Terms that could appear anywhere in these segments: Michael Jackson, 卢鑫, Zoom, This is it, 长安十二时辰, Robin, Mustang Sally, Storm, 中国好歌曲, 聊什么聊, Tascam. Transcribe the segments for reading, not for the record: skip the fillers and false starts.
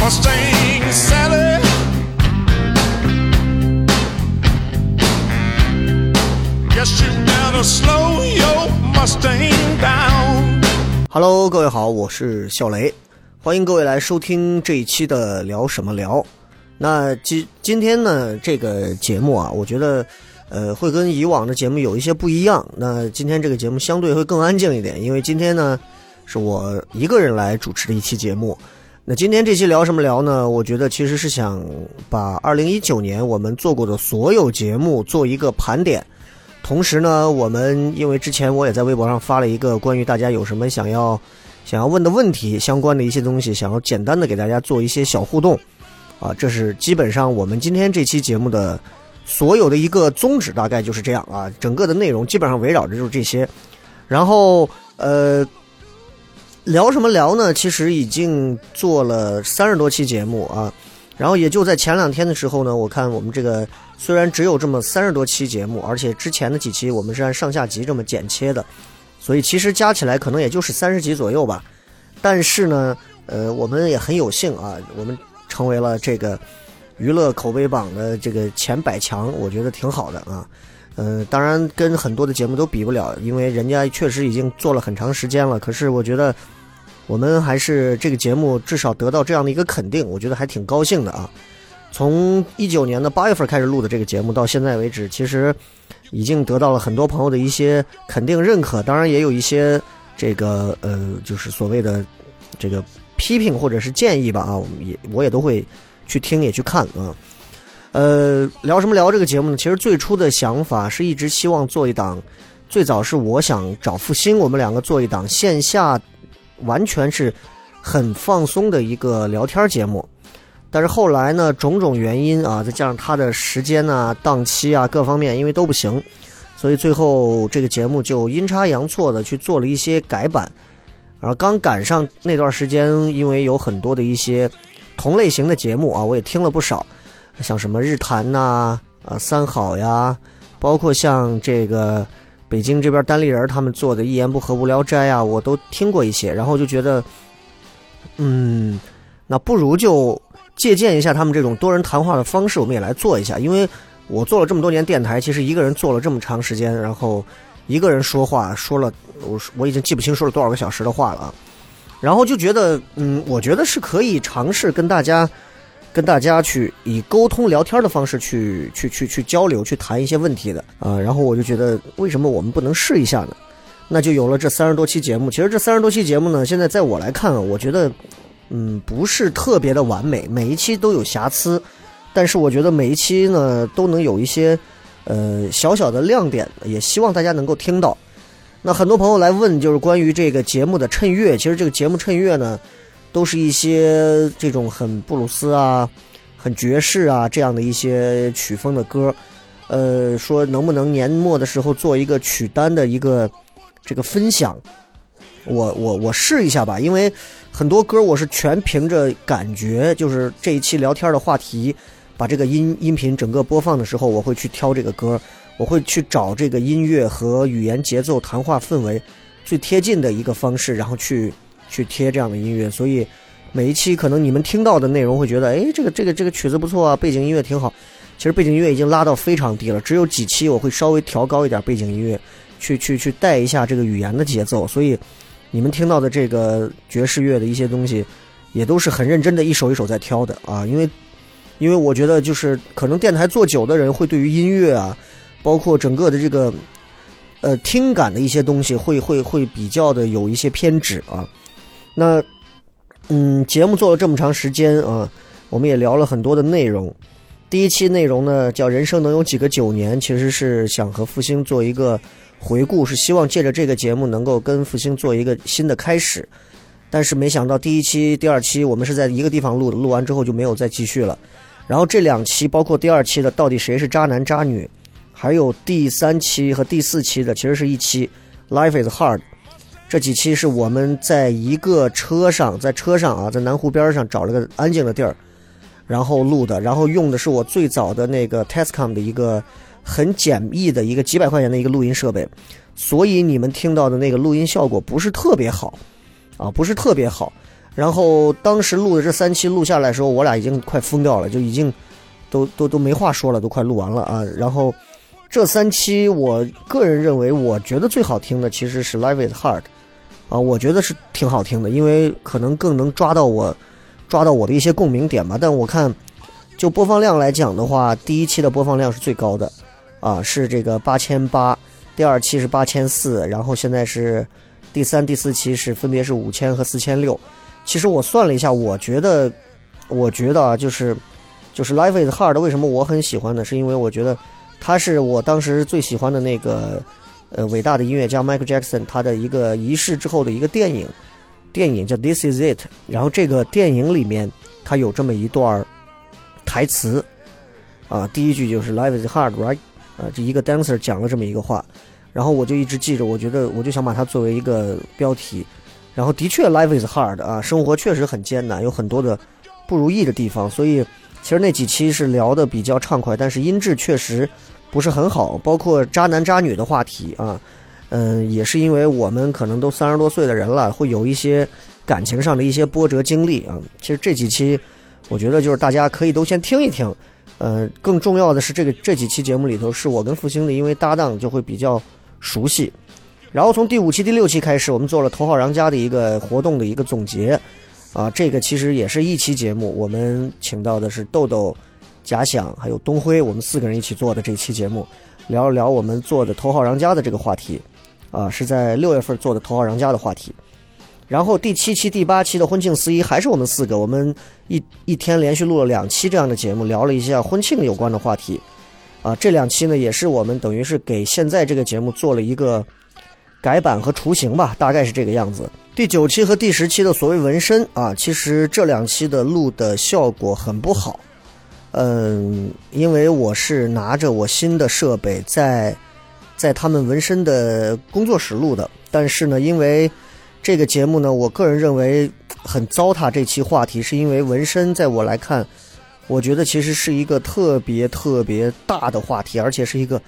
Mustang Sally Guess you better slow your Mustang down Hello 各位好，我是小雷，欢迎各位来收听这一期的聊什么聊。那今天呢这个节目啊，我觉得会跟以往的节目有一些不一样。那今天这个节目相对会更安静一点，因为今天呢是我一个人来主持的一期节目。那今天这期聊什么聊呢，我觉得其实是想把2019年我们做过的所有节目做一个盘点，同时呢我们因为之前我也在微博上发了一个关于大家有什么想要问的问题相关的一些东西，想要简单的给大家做一些小互动啊，这是基本上我们今天这期节目的所有的一个宗旨，大概就是这样啊，整个的内容基本上围绕着就是这些。然后聊什么聊呢？其实已经做了30多期节目啊，然后也就在前两天的时候呢，我看我们这个虽然只有这么30多期节目，而且之前的几期我们是按上下集这么剪切的，所以其实加起来可能也就是30集左右吧。但是呢，我们也很有幸啊，我们成为了这个娱乐口碑榜的这个前100强，我觉得挺好的啊。当然跟很多的节目都比不了，因为人家确实已经做了很长时间了，可是我觉得我们还是这个节目至少得到这样的一个肯定，我觉得还挺高兴的啊。从19年的8月份开始录的这个节目到现在为止，其实已经得到了很多朋友的一些肯定认可，当然也有一些这个就是所谓的这个批评或者是建议吧啊，我也都会去听也去看啊。聊什么聊这个节目呢，其实最初的想法是一直希望做一档，最早是我想找复兴，我们两个做一档线下完全是很放松的一个聊天节目，但是后来呢种种原因啊，再加上他的时间啊档期啊各方面因为都不行，所以最后这个节目就阴差阳错的去做了一些改版。而刚赶上那段时间，因为有很多的一些同类型的节目啊，我也听了不少，像什么日坛呐啊三好呀，包括像这个北京这边单立人他们做的一言不合无聊斋啊，我都听过一些，然后就觉得那不如就借鉴一下他们这种多人谈话的方式，我们也来做一下。因为我做了这么多年电台，其实一个人做了这么长时间，然后一个人说话说了我已经记不清说了多少个小时的话了，然后就觉得我觉得是可以尝试跟大家去以沟通聊天的方式去交流去谈一些问题的啊，然后我就觉得为什么我们不能试一下呢？那就有了这30多期节目。其实这30多期节目呢，现在在我来看啊，我觉得不是特别的完美，每一期都有瑕疵，但是我觉得每一期呢都能有一些小小的亮点，也希望大家能够听到。那很多朋友来问就是关于这个节目的衬乐，其实这个节目衬乐呢都是一些这种很布鲁斯啊很爵士啊这样的一些曲风的歌，说能不能年末的时候做一个曲单的一个这个分享，我试一下吧。因为很多歌我是全凭着感觉，就是这一期聊天的话题，把这个音频整个播放的时候，我会去挑这个歌，我会去找这个音乐和语言节奏谈话氛围最贴近的一个方式，然后去贴这样的音乐，所以每一期可能你们听到的内容会觉得，哎，这个曲子不错啊，背景音乐挺好。其实背景音乐已经拉到非常低了，只有几期我会稍微调高一点背景音乐，去带一下这个语言的节奏。所以你们听到的这个爵士乐的一些东西，也都是很认真的一首一首在挑的啊。因为我觉得就是可能电台做久的人会对于音乐啊，包括整个的这个听感的一些东西会比较的有一些偏执啊。那节目做了这么长时间啊，我们也聊了很多的内容。第一期内容呢叫人生能有几个9年，其实是想和复兴做一个回顾，是希望借着这个节目能够跟复兴做一个新的开始。但是没想到第一期第二期我们是在一个地方录的，录完之后就没有再继续了。然后这两期包括第二期的到底谁是渣男渣女，还有第三期和第四期的其实是一期 Life is hard， 这几期是我们在一个车上，在车上啊，在南湖边上找了个安静的地儿然后录的，然后用的是我最早的那个 Tascam 的一个很简易的一个几百块钱的一个录音设备，所以你们听到的那个录音效果不是特别好啊，不是特别好。然后当时录的这三期录下来的时候，我俩已经快疯掉了，就已经都没话说了，都快录完了啊。然后这三期我个人认为，我觉得最好听的其实是 Live is Hard 啊，我觉得是挺好听的，因为可能更能抓到我的一些共鸣点吧。但我看就播放量来讲的话，第一期的播放量是最高的啊，是这个8800，第二期是8400，然后现在是第三第四期是分别是5000和4600。其实我算了一下，我觉得啊，就是 Life is Hard 为什么我很喜欢呢，是因为我觉得他是我当时最喜欢的那个伟大的音乐家 Michael Jackson 他的一个仪式之后的一个电影叫 This is it， 然后这个电影里面它有这么一段台词啊，第一句就是 Life is hard right 啊，这一个 dancer 讲了这么一个话，然后我就一直记着，我觉得我就想把它作为一个标题，然后的确 Life is hard 啊，生活确实很艰难，有很多的不如意的地方，所以其实那几期是聊的比较畅快，但是音质确实不是很好，包括渣男渣女的话题啊，也是因为我们可能都30多岁的人了，会有一些感情上的一些波折经历啊。其实这几期我觉得就是大家可以都先听一听，更重要的是这几期节目里头是我跟复兴的因为搭档就会比较熟悉。然后从第5期第6期开始，我们做了头号玩家的一个活动的一个总结啊，这个其实也是一期节目，我们请到的是豆豆、假想还有东辉，我们4个人一起做的这期节目，聊一聊我们做的头号玩家的这个话题啊，是在6月份做的头号玩家的话题。然后第7期第8期的婚庆司仪还是我们4个，我们一天连续录了2期这样的节目，聊了一下婚庆有关的话题啊。这2期呢也是我们等于是给现在这个节目做了一个改版和雏形吧，大概是这个样子。第9期和第10期的所谓纹身啊，其实这2期的录的效果很不好，因为我是拿着我新的设备在他们纹身的工作室录的，但是呢因为这个节目呢我个人认为很糟蹋这期话题，是因为纹身在我来看，我觉得其实是一个特别特别大的话题，而且是一个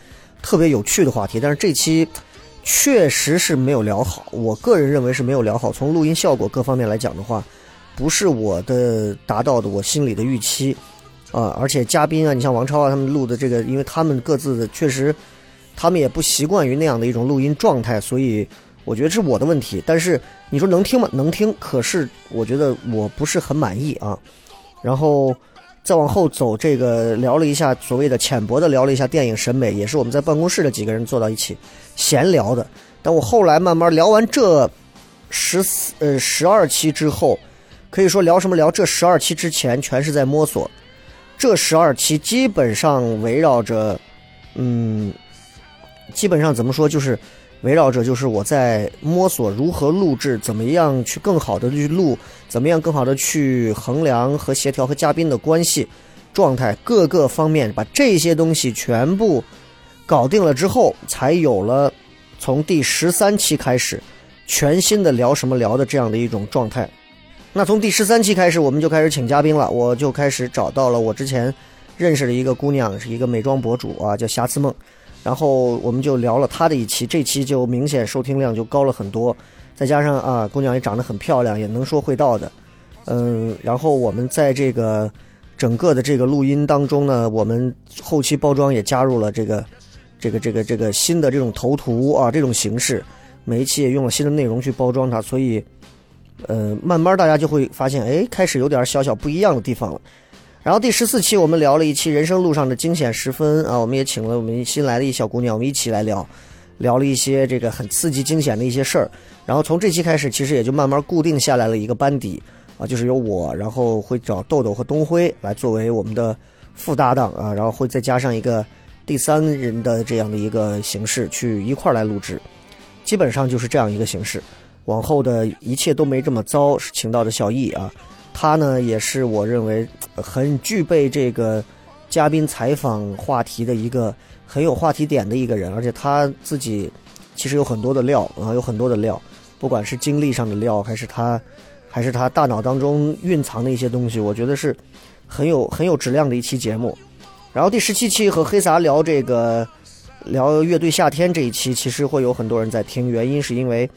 特别有趣的话题，但是这期确实是没有聊好，我个人认为是没有聊好，从录音效果各方面来讲的话，不是我的达到的我心里的预期啊，而且嘉宾啊，你像王超啊他们录的这个，因为他们各自的确实他们也不习惯于那样的一种录音状态，所以我觉得是我的问题。但是你说能听吗？能听，可是我觉得我不是很满意啊。然后再往后走，这个聊了一下所谓的浅薄的聊了一下电影审美，也是我们在办公室的几个人坐到一起闲聊的。但我后来慢慢聊完这12期之后，可以说聊什么聊，这12期之前全是在摸索，这12期基本上围绕着基本上怎么说，就是围绕着就是我在摸索如何录制，怎么样去更好的去录，怎么样更好的去衡量和协调和嘉宾的关系状态各个方面，把这些东西全部搞定了之后，才有了从第13期开始全新的聊什么聊的这样的一种状态。那从第13期开始我们就开始请嘉宾了，我就开始找到了我之前认识的一个姑娘，是一个美妆博主啊，叫瑕疵梦，然后我们就聊了他的一期，这期就明显收听量就高了很多，再加上啊姑娘也长得很漂亮，也能说会道的，然后我们在这个整个的这个录音当中呢，我们后期包装也加入了这个新的这种头图啊这种形式，每一期也用了新的内容去包装它，所以慢慢大家就会发现，哎，开始有点小小不一样的地方了。然后第14期我们聊了一期人生路上的惊险时分啊，我们也请了我们新来的一小姑娘，我们一起来聊了一些这个很刺激惊险的一些事儿。然后从这期开始其实也就慢慢固定下来了一个班底啊，就是由我，然后会找豆豆和东辉来作为我们的副搭档啊，然后会再加上一个第三人的这样的一个形式去一块来录制，基本上就是这样一个形式。往后的一切都没这么糟，请到的小易啊，他呢也是我认为很具备这个嘉宾采访话题的一个很有话题点的一个人，而且他自己其实有很多的料啊，有很多的料，不管是经历上的料，还是他大脑当中蕴藏的一些东西，我觉得是很有质量的一期节目。然后第17期和黑撒聊聊乐队夏天这一期，其实会有很多人在听，原因是因为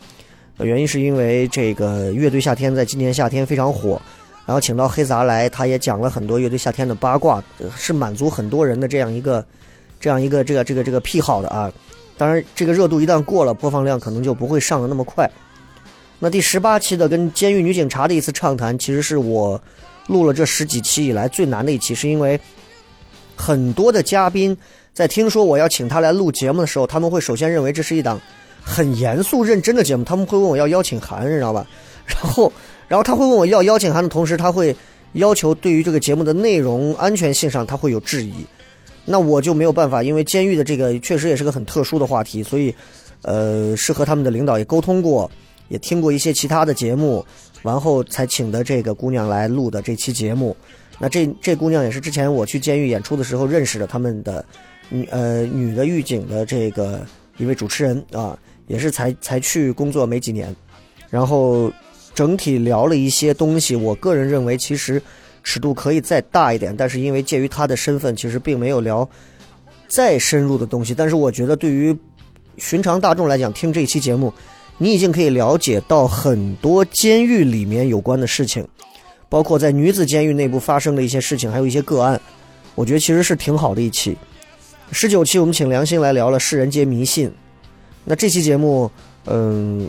这个乐队夏天在今年夏天非常火，然后请到黑撒来，他也讲了很多乐队夏天的八卦，是满足很多人的这样一个这个癖好的啊。当然这个热度一旦过了，播放量可能就不会上的那么快。那第18期的跟监狱女警察的一次畅谈，其实是我录了这10几期以来最难的一期，是因为很多的嘉宾在听说我要请他来录节目的时候，他们会首先认为这是一档很严肃认真的节目，他们会问我要邀请函，知道吧？然后他会问我要邀请函的同时，他会要求对于这个节目的内容安全性上他会有质疑。那我就没有办法，因为监狱的这个确实也是个很特殊的话题，所以是和他们的领导也沟通过，也听过一些其他的节目，然后才请的这个姑娘来录的这期节目。那这姑娘也是之前我去监狱演出的时候认识的他们的女的狱警的这个一位主持人啊，也是才去工作没几年，然后整体聊了一些东西，我个人认为其实尺度可以再大一点，但是因为介于他的身份，其实并没有聊再深入的东西。但是我觉得对于寻常大众来讲，听这一期节目你已经可以了解到很多监狱里面有关的事情，包括在女子监狱内部发生的一些事情，还有一些个案，我觉得其实是挺好的一期。19期我们请梁鑫来聊了世人皆迷信，那这期节目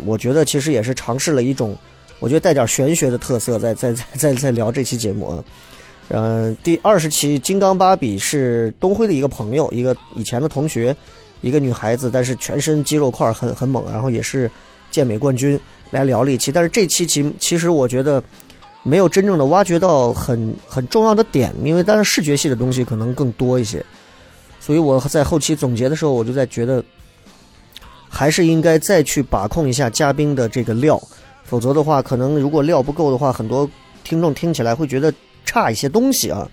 我觉得其实也是尝试了一种我觉得带点玄学的特色在聊这期节目啊。第20期金刚芭比是东辉的一个朋友，一个以前的同学，一个女孩子，但是全身肌肉块很猛，然后也是健美冠军，来聊了一期。但是这期其实我觉得没有真正的挖掘到很重要的点，因为当然视觉系的东西可能更多一些，所以我在后期总结的时候，我就在觉得还是应该再去把控一下嘉宾的这个料，否则的话可能如果料不够的话，很多听众听起来会觉得差一些东西啊。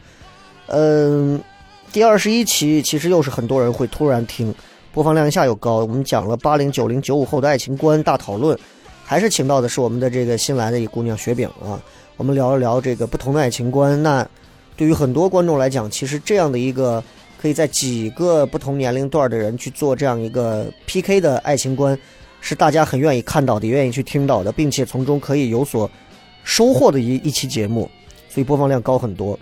第21期其实又是很多人会突然听，播放量一下又高，我们讲了80、90、95后的爱情观大讨论，还是请到的是我们的这个新来的一姑娘雪饼啊，我们聊一聊这个不同的爱情观。那对于很多观众来讲，其实这样的一个可以在几个不同年龄段的人去做这样一个 PK 的爱情观，是大家很愿意看到的，愿意去听到的，并且从中可以有所收获的一期节目，所以播放量高很多。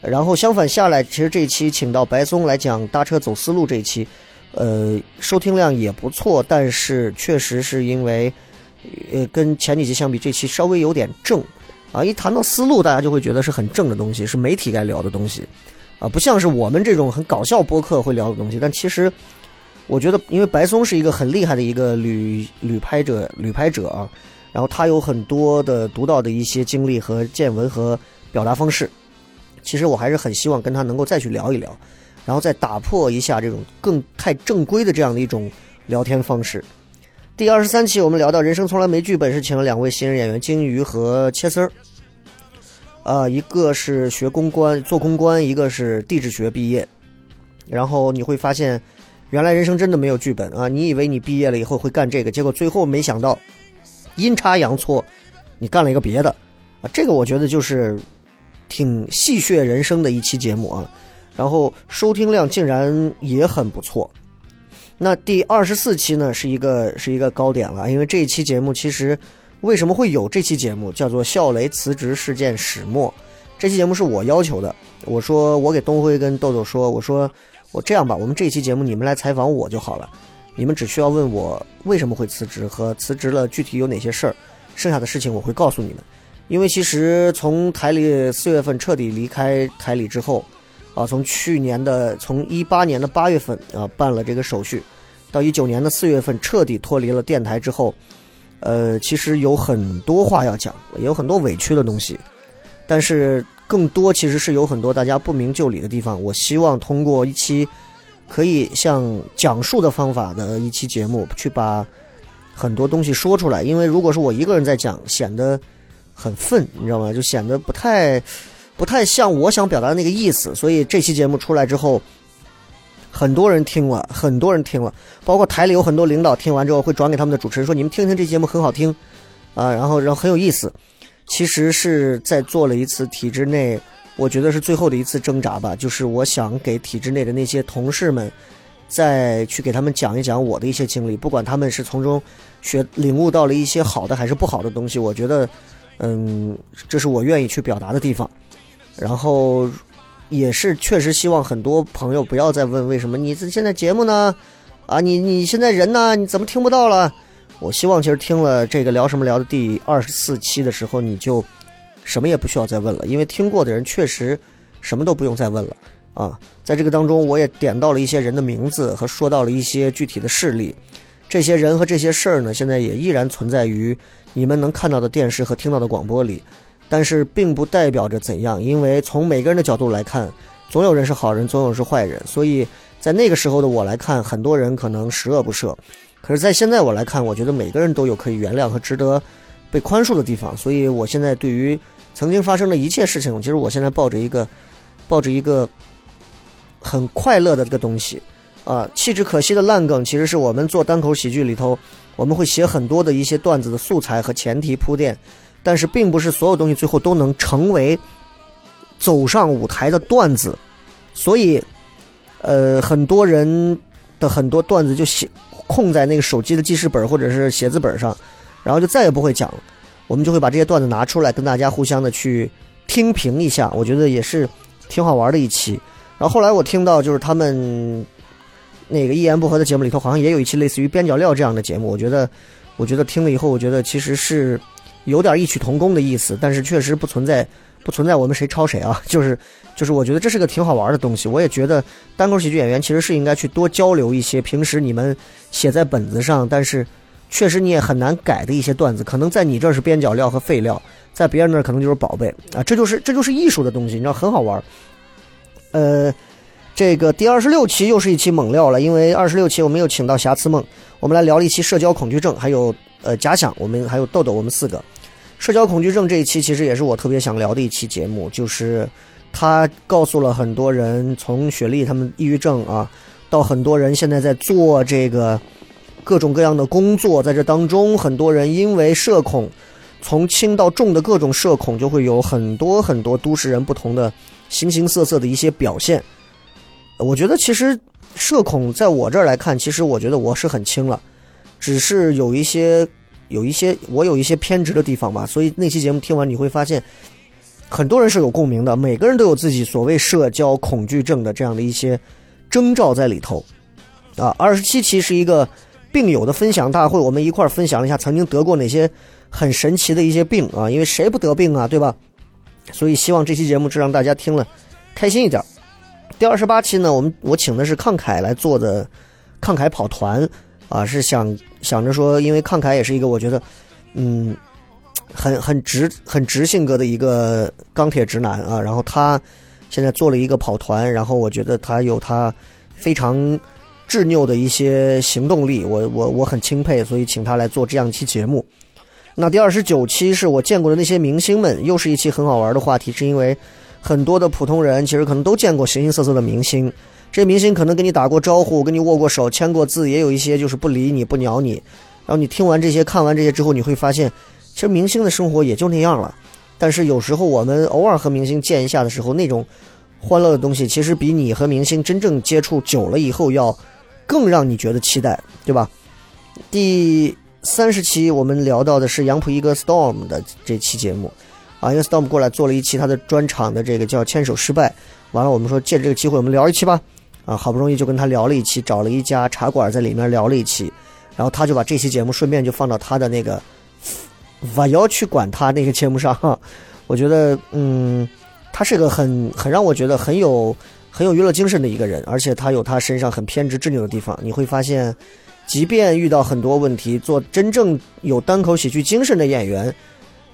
然后相反下来，其实这一期请到白松来讲搭车走思路这一期，收听量也不错，但是确实是因为跟前几期相比，这期稍微有点正啊，一谈到思路大家就会觉得是很正的东西，是媒体该聊的东西啊，不像是我们这种很搞笑播客会聊的东西。但其实我觉得因为白松是一个很厉害的一个旅拍者啊，然后他有很多的独到的一些经历和见闻和表达方式，其实我还是很希望跟他能够再去聊一聊，然后再打破一下这种更太正规的这样的一种聊天方式。第23期我们聊到人生从来没剧本，是请了2位新人演员鲸鱼和切丝儿，一个是学公关做公关，一个是地质学毕业，然后你会发现原来人生真的没有剧本啊！你以为你毕业了以后会干这个，结果最后没想到阴差阳错你干了一个别的啊！这个我觉得就是挺戏谑人生的一期节目啊，然后收听量竟然也很不错。那第24期呢是一个高点了，因为这一期节目其实为什么会有这期节目叫做笑雷辞职事件始末，这期节目是我要求的，我说我给东辉跟豆豆说，我这样吧，我们这一期节目你们来采访我就好了，你们只需要问我为什么会辞职和辞职了具体有哪些事儿，剩下的事情我会告诉你们。因为其实从台里4月份彻底离开台里之后啊，从18年的8月份啊办了这个手续，到19年的4月份彻底脱离了电台之后，其实有很多话要讲，也有很多委屈的东西，但是更多其实是有很多大家不明就里的地方，我希望通过一期可以像讲述的方法的一期节目去把很多东西说出来。因为如果是我一个人在讲，显得很愤，你知道吗？就显得不太像我想表达的那个意思。所以这期节目出来之后，很多人听了，包括台里有很多领导听完之后会转给他们的主持人说，你们听听这节目很好听啊，然后很有意思。其实是在做了一次体制内，我觉得是最后的一次挣扎吧，就是我想给体制内的那些同事们再去给他们讲一讲我的一些经历，不管他们是从中领悟到了一些好的还是不好的东西，我觉得这是我愿意去表达的地方。然后也是确实希望很多朋友不要再问为什么你现在节目呢啊，你现在人呢，你怎么听不到了。我希望其实听了这个聊什么聊的第24期的时候，你就什么也不需要再问了，因为听过的人确实什么都不用再问了啊。在这个当中我也点到了一些人的名字和说到了一些具体的事例，这些人和这些事儿呢，现在也依然存在于你们能看到的电视和听到的广播里，但是并不代表着怎样，因为从每个人的角度来看，总有人是好人，总有人是坏人，所以在那个时候的我来看，很多人可能十恶不赦，可是在现在我来看，我觉得每个人都有可以原谅和值得被宽恕的地方。所以我现在对于曾经发生的一切事情，其实我现在抱着一个很快乐的这个东西啊，弃之可惜的烂梗，其实是我们做单口喜剧里头，我们会写很多的一些段子的素材和前提铺垫，但是并不是所有东西最后都能成为走上舞台的段子，所以很多人的很多段子就空在那个手机的记事本或者是写字本上，然后就再也不会讲了。我们就会把这些段子拿出来跟大家互相的去听评一下，我觉得也是挺好玩的一期。然后后来我听到就是他们那个一言不合的节目里头好像也有一期类似于边角料这样的节目，我觉得听了以后，我觉得其实是有点异曲同工的意思，但是确实不存在我们谁抄谁啊，就是我觉得这是个挺好玩的东西。我也觉得单口喜剧演员其实是应该去多交流一些平时你们写在本子上但是确实你也很难改的一些段子，可能在你这儿是边角料和废料，在别人那儿可能就是宝贝啊，这就是艺术的东西，你知道，很好玩。这个第26期又是一期猛料了，因为26期我们又请到瑕疵梦，我们来聊了一期社交恐惧症，还有假想，我们还有豆豆，我们四个。社交恐惧症这一期其实也是我特别想聊的一期节目，就是他告诉了很多人，从雪莉他们抑郁症啊，到很多人现在在做这个各种各样的工作，在这当中很多人因为社恐，从轻到重的各种社恐，就会有很多很多都市人不同的形形色色的一些表现。我觉得其实社恐在我这儿来看，其实我觉得我是很轻了，只是有一些我有一些偏执的地方吧。所以那期节目听完你会发现，很多人是有共鸣的，每个人都有自己所谓社交恐惧症的这样的一些征兆在里头啊。27期是一个病友的分享大会，我们一块分享了一下曾经得过哪些很神奇的一些病啊，因为谁不得病啊，对吧？所以希望这期节目是让大家听了开心一点。第28期呢，我请的是康凯来做的，康凯跑团啊，是想着说，因为康凯也是一个我觉得很直性格的一个钢铁直男啊，然后他现在做了一个跑团，然后我觉得他有他非常执拗的一些行动力，我很钦佩，所以请他来做这样一期节目。那第29期是我见过的那些明星们，又是一期很好玩的话题，是因为很多的普通人其实可能都见过形形色色的明星，这些明星可能跟你打过招呼，跟你握过手，签过字，也有一些就是不理你不鸟你。然后你听完这些看完这些之后，你会发现其实明星的生活也就那样了，但是有时候我们偶尔和明星见一下的时候，那种欢乐的东西其实比你和明星真正接触久了以后要更让你觉得期待，对吧？第30期我们聊到的是杨浦一哥 Storm 的这期节目啊，因为 Storm 过来做了一期他的专场的这个叫牵手失败，完了我们说借着这个机会我们聊一期吧啊，好不容易就跟他聊了一期，找了一家茶馆在里面聊了一期，然后他就把这期节目顺便就放到他的那个我要去管他那个节目上哈。我觉得他是个很让我觉得很有娱乐精神的一个人，而且他有他身上很偏执执拗的地方，你会发现即便遇到很多问题，做真正有单口喜剧精神的演员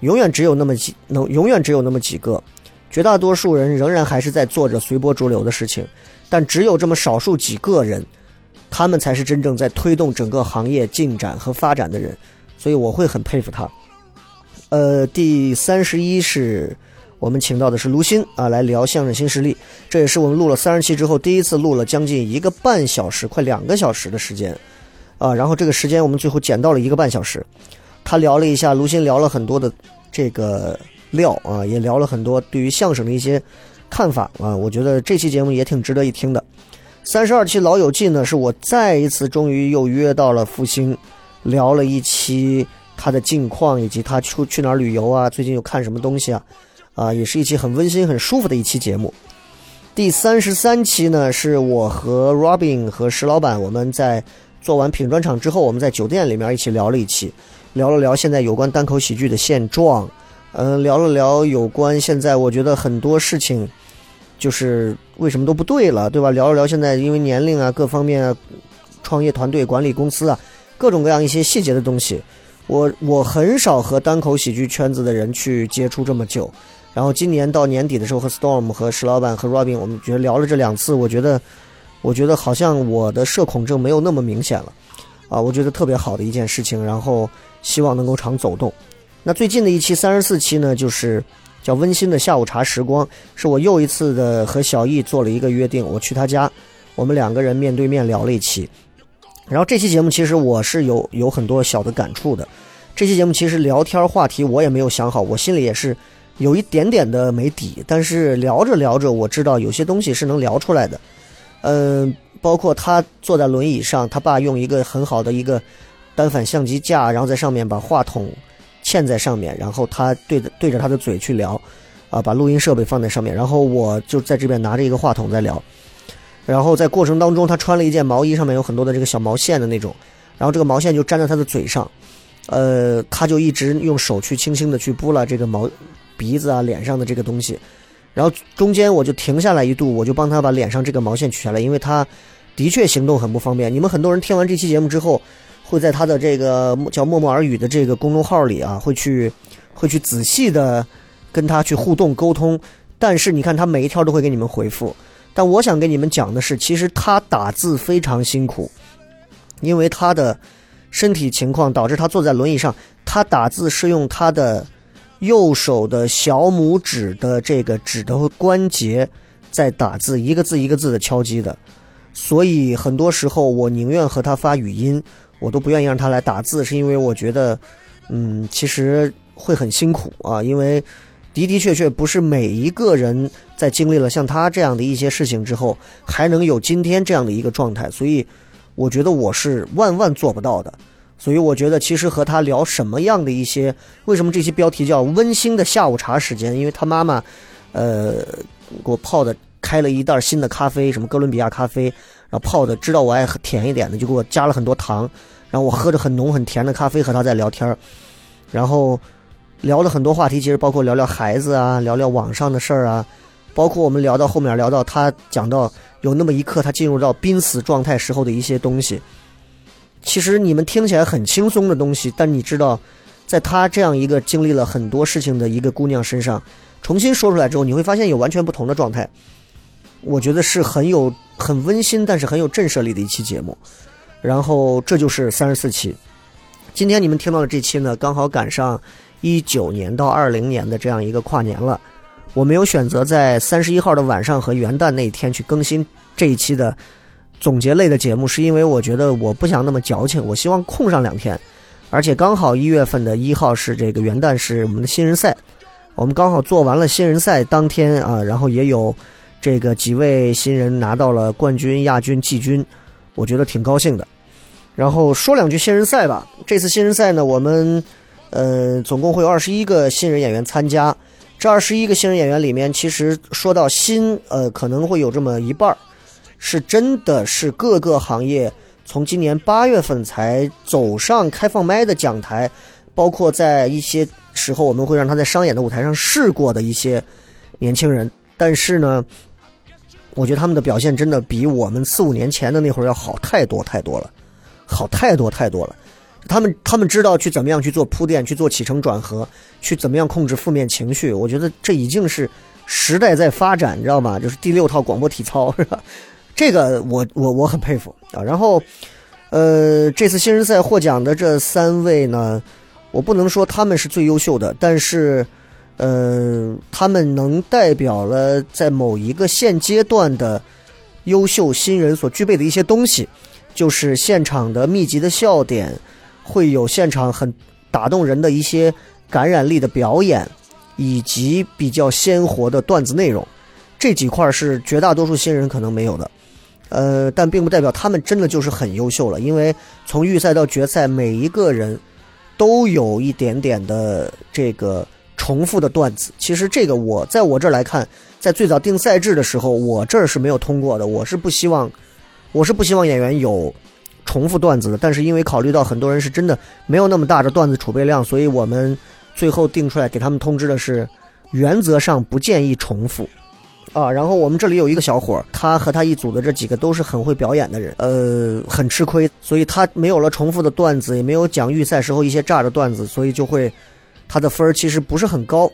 永远只有那么几个，绝大多数人仍然还是在做着随波逐流的事情，但只有这么少数几个人，他们才是真正在推动整个行业进展和发展的人，所以我会很佩服他。第31是我们请到的是卢鑫啊，来聊相声新实力。这也是我们录了37之后第一次录了将近1个半小时，快2个小时的时间啊。然后这个时间我们最后减到了1个半小时。他聊了一下，卢鑫聊了很多的这个料啊，也聊了很多对于相声的一些看法啊。我觉得这期节目也挺值得一听的。32期老友记呢，是我再一次终于又约到了复兴，聊了一期他的近况以及他去哪儿旅游啊，最近有看什么东西啊。也是一期很温馨很舒服的一期节目。第33期呢，是我和 Robin 和石老板，我们在做完品专场之后，我们在酒店里面一起聊了一期，聊了聊现在有关单口喜剧的现状，聊了聊有关现在我觉得很多事情就是为什么都不对了，对吧？聊了聊现在因为年龄啊各方面啊创业团队管理公司啊各种各样一些细节的东西。我很少和单口喜剧圈子的人去接触这么久，然后今年到年底的时候，和 Storm 和石老板和 Robin 我们觉得聊了这2次，我觉得好像我的社恐症没有那么明显了啊，我觉得特别好的一件事情，然后希望能够常走动。那最近的一期34期呢，就是叫温馨的下午茶时光，是我又一次的和小易做了一个约定，我去他家，我们2个人面对面聊了一期。然后这期节目其实我是有很多小的感触的。这期节目其实聊天话题我也没有想好，我心里也是有一点点的没底，但是聊着聊着我知道有些东西是能聊出来的。包括他坐在轮椅上，他爸用一个很好的一个单反相机架，然后在上面把话筒嵌在上面，然后他对着他的嘴去聊啊，把录音设备放在上面，然后我就在这边拿着一个话筒在聊。然后在过程当中他穿了一件毛衣，上面有很多的这个小毛线的那种，然后这个毛线就粘在他的嘴上，他就一直用手去轻轻的去拨拉这个毛鼻子啊脸上的这个东西，然后中间我就停下来一度，我就帮他把脸上这个毛线取下来，因为他的确行动很不方便。你们很多人听完这期节目之后，会在他的这个叫默默耳语的这个公众号里啊，会去仔细的跟他去互动沟通，但是你看他每一条都会给你们回复。但我想跟你们讲的是，其实他打字非常辛苦，因为他的身体情况导致他坐在轮椅上，他打字是用他的右手的小拇指的这个指头关节在打字，一个字一个字的敲击的，所以很多时候我宁愿和他发语音，我都不愿意让他来打字，是因为我觉得其实会很辛苦啊，因为的确不是每一个人在经历了像他这样的一些事情之后还能有今天这样的一个状态，所以我觉得我是万做不到的。所以我觉得其实和他聊什么样的一些，为什么这期标题叫温馨的下午茶时间，因为他妈妈给我泡的开了一袋新的咖啡，什么哥伦比亚咖啡，然后泡的知道我爱甜一点的，就给我加了很多糖，然后我喝着很浓很甜的咖啡和他在聊天，然后聊了很多话题，其实包括聊聊孩子啊，聊聊网上的事儿啊，包括我们聊到后面聊到他讲到有那么一刻他进入到濒死状态时候的一些东西。其实你们听起来很轻松的东西，但你知道在她这样一个经历了很多事情的一个姑娘身上重新说出来之后，你会发现有完全不同的状态。我觉得是很温馨但是很有震慑力的一期节目。然后这就是34期，今天你们听到的这期呢，刚好赶上19年到20年的这样一个跨年了。我没有选择在31号的晚上和元旦那一天去更新这一期的总结类的节目，是因为我觉得我不想那么矫情，我希望空上2天，而且刚好1月份的1号是这个元旦，是我们的新人赛，我们刚好做完了新人赛当天啊，然后也有这个几位新人拿到了冠军亚军季军，我觉得挺高兴的。然后说2句新人赛吧。这次新人赛呢，我们总共会有21个新人演员参加，这21个新人演员里面，其实说到新可能会有这么一半是真的是各个行业从今年8月份才走上开放麦的讲台，包括在一些时候我们会让他在商演的舞台上试过的一些年轻人。但是呢，我觉得他们的表现真的比我们4、5年前的那会儿要好太多了，好太多了。他们知道去怎么样去做铺垫，去做起承转合，去怎么样控制负面情绪。我觉得这已经是时代在发展，你知道吗？就是第6套广播体操，是吧？这个我很佩服啊。然后这次新人赛获奖的这3位呢，我不能说他们是最优秀的，但是他们能代表了在某一个现阶段的优秀新人所具备的一些东西，就是现场的密集的笑点，会有现场很打动人的一些感染力的表演，以及比较鲜活的段子内容，这几块是绝大多数新人可能没有的。但并不代表他们真的就是很优秀了，因为从预赛到决赛，每一个人都有一点点的这个重复的段子。其实这个我在我这儿来看，在最早定赛制的时候，我这儿是没有通过的，我是不希望演员有重复段子的，但是因为考虑到很多人是真的没有那么大的段子储备量，所以我们最后定出来给他们通知的是原则上不建议重复啊。然后我们这里有一个小伙，他和他一组的这几个都是很会表演的人，很吃亏，所以他没有了重复的段子，也没有讲预赛时候一些炸的段子，所以就会他的分其实不是很高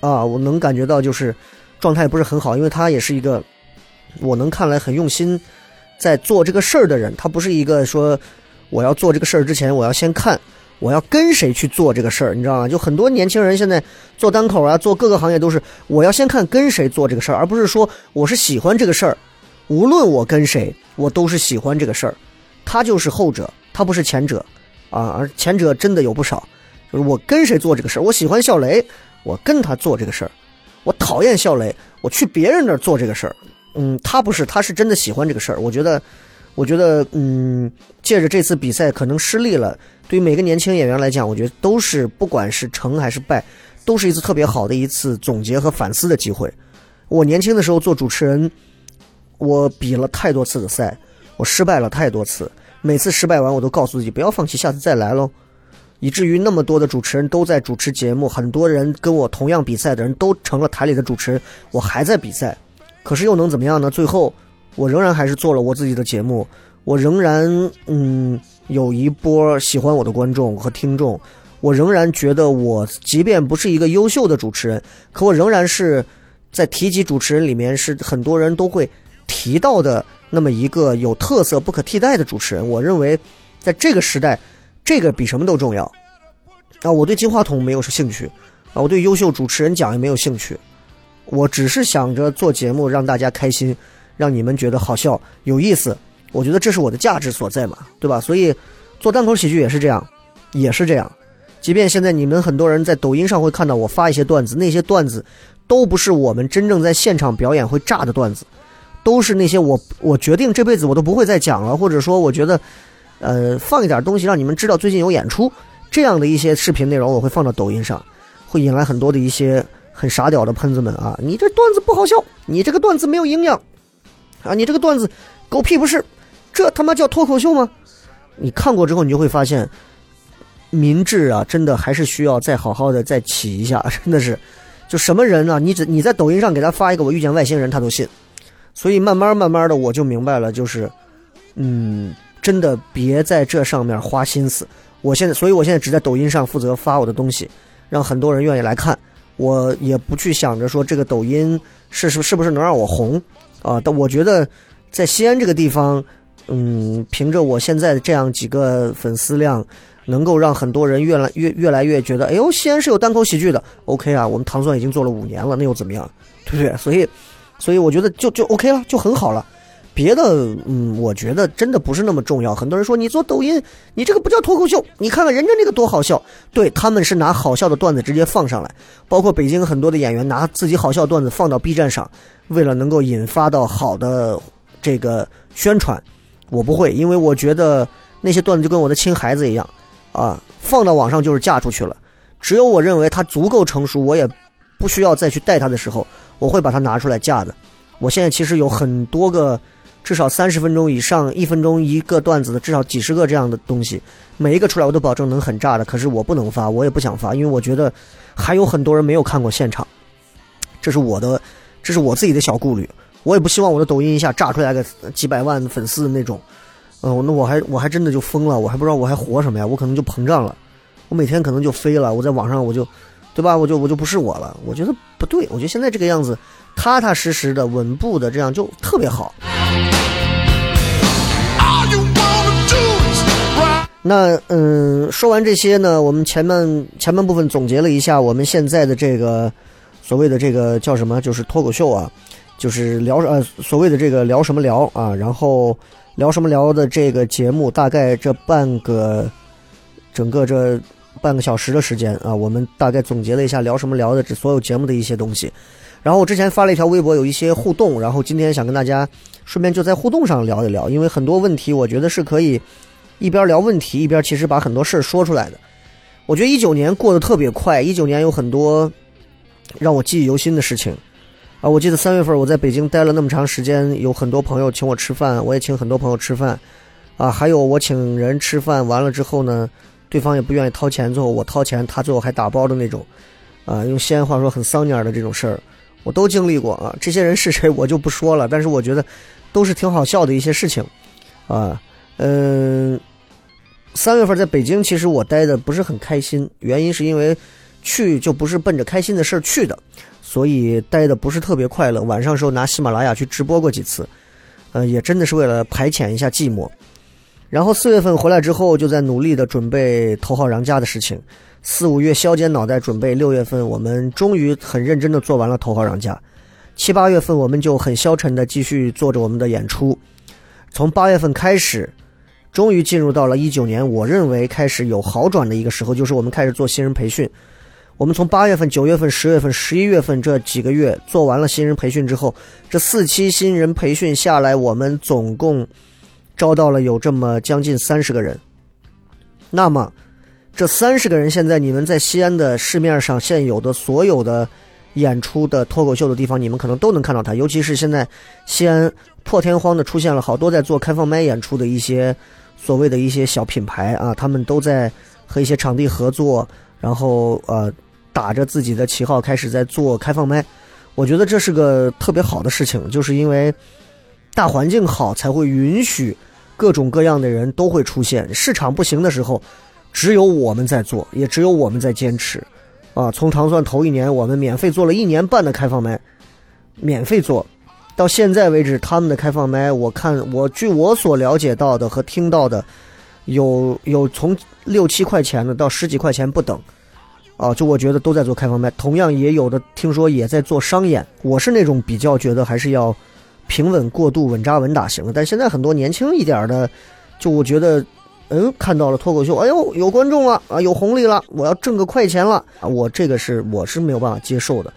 啊，我能感觉到就是状态不是很好，因为他也是一个我能看来很用心在做这个事儿的人，他不是一个说我要做这个事儿之前我要先看我要跟谁去做这个事儿，你知道吗？就很多年轻人现在做单口啊，做各个行业都是我要先看跟谁做这个事儿，而不是说我是喜欢这个事儿，无论我跟谁我都是喜欢这个事儿。他就是后者，他不是前者啊，而前者真的有不少，就是我跟谁做这个事儿，我喜欢笑雷我跟他做这个事儿，我讨厌笑雷我去别人那儿做这个事儿。他不是，他是真的喜欢这个事儿。我觉得借着这次比赛可能失利了，对于每个年轻演员来讲，我觉得都是不管是成还是败，都是一次特别好的一次总结和反思的机会。我年轻的时候做主持人，我比了太多次的赛，我失败了太多次，每次失败完我都告诉自己不要放弃，下次再来咯，以至于那么多的主持人都在主持节目，很多人跟我同样比赛的人都成了台里的主持人，我还在比赛，可是又能怎么样呢？最后我仍然还是做了我自己的节目，我仍然有一波喜欢我的观众和听众，我仍然觉得我即便不是一个优秀的主持人，可我仍然是在提及主持人里面是很多人都会提到的那么一个有特色不可替代的主持人。我认为在这个时代这个比什么都重要啊！我对金话筒没有兴趣啊，我对优秀主持人奖也没有兴趣，我只是想着做节目让大家开心，让你们觉得好笑有意思，我觉得这是我的价值所在嘛，对吧？所以做单口喜剧也是这样。即便现在你们很多人在抖音上会看到我发一些段子，那些段子都不是我们真正在现场表演会炸的段子，都是那些我决定这辈子我都不会再讲了，或者说我觉得放一点东西让你们知道最近有演出，这样的一些视频内容我会放到抖音上，会引来很多的一些很傻屌的喷子们啊，你这段子不好笑，你这个段子没有营养啊！你这个段子狗屁不是，这他妈叫脱口秀吗？你看过之后你就会发现民智啊真的还是需要再好好的再起一下，真的是就什么人啊，你在抖音上给他发一个我遇见外星人他都信。所以慢慢的我就明白了，就是真的别在这上面花心思。所以我现在只在抖音上负责发我的东西，让很多人愿意来看，我也不去想着说这个抖音是不是能让我红啊，但我觉得在西安这个地方，凭着我现在这样几个粉丝量，能够让很多人越来越觉得，哎呦，西安是有单口喜剧的 ，OK 啊，我们糖蒜已经做了5年了，那又怎么样，对不对？所以我觉得就 OK 了，就很好了。别的，我觉得真的不是那么重要。很多人说你做抖音，你这个不叫脱口秀，你看看人家那个多好笑。对，他们是拿好笑的段子直接放上来，包括北京很多的演员拿自己好笑的段子放到 B 站上，为了能够引发到好的这个宣传。我不会，因为我觉得那些段子就跟我的亲孩子一样啊，放到网上就是嫁出去了。只有我认为他足够成熟，我也不需要再去带他的时候，我会把他拿出来嫁的。我现在其实有很多个至少30分钟以上1分钟一个段子的，至少几十个这样的东西，每一个出来我都保证能很炸的，可是我不能发，我也不想发，因为我觉得还有很多人没有看过现场，这是我自己的小顾虑。我也不希望我的抖音一下炸出来个几百万粉丝的那种，那我还真的就疯了，我还不知道我还活什么呀，我可能就膨胀了，我每天可能就飞了，我在网上我就，对吧？我就不是我了，我觉得不对，我觉得现在这个样子，踏踏实实的、稳步的，这样就特别好。那说完这些呢，我们前半部分总结了一下我们现在的这个所谓的这个叫什么，就是脱口秀啊，就是聊所谓的这个聊什么聊啊，然后聊什么聊的这个节目大概这整个这半个小时的时间啊，我们大概总结了一下聊什么聊的这所有节目的一些东西。然后我之前发了一条微博有一些互动，然后今天想跟大家顺便就在互动上聊一聊，因为很多问题我觉得是可以一边聊问题一边其实把很多事说出来的。我觉得19年过得特别快，19年有很多让我记忆犹新的事情啊。我记得3月份我在北京待了那么长时间，有很多朋友请我吃饭，我也请很多朋友吃饭啊，还有我请人吃饭完了之后呢，对方也不愿意掏钱，最后我掏钱，他最后还打包的那种啊，用西安话说很丧鸟的这种事儿我都经历过啊。这些人是谁我就不说了，但是我觉得都是挺好笑的一些事情啊。3月份在北京其实我待的不是很开心，原因是因为去就不是奔着开心的事儿去的，所以待的不是特别快乐。晚上时候拿喜马拉雅去直播过几次，也真的是为了排遣一下寂寞。然后4月份回来之后就在努力的准备头号瓤家的事情，四五月削尖脑袋准备，6月份我们终于很认真的做完了头号瓤家，7、8月份我们就很消沉的继续做着我们的演出。从8月份开始终于进入到了19年我认为开始有好转的一个时候，就是我们开始做新人培训。我们从8月份、9月份、10月份、11月份这几个月做完了新人培训之后，这4期新人培训下来，我们总共招到了有这么将近30个人。那么这30个人现在你们在西安的市面上现有的所有的演出的脱口秀的地方你们可能都能看到它，尤其是现在西安破天荒的出现了好多在做开放麦演出的一些所谓的一些小品牌啊，他们都在和一些场地合作，然后打着自己的旗号开始在做开放麦。我觉得这是个特别好的事情，就是因为大环境好才会允许各种各样的人都会出现，市场不行的时候只有我们在做，也只有我们在坚持啊。从糖蒜头一年我们免费做了1年半的开放麦，免费做到现在为止，他们的开放麦我看据我所了解到的和听到的有从6、7块钱的到10几块钱不等啊，就我觉得都在做开放麦。同样也有的听说也在做商演，我是那种比较觉得还是要平稳过渡稳扎稳打型的，但现在很多年轻一点的就我觉得看到了脱口秀，哎呦有观众了啊，有红利了，我要挣个快钱了啊，我这个是没有办法接受的。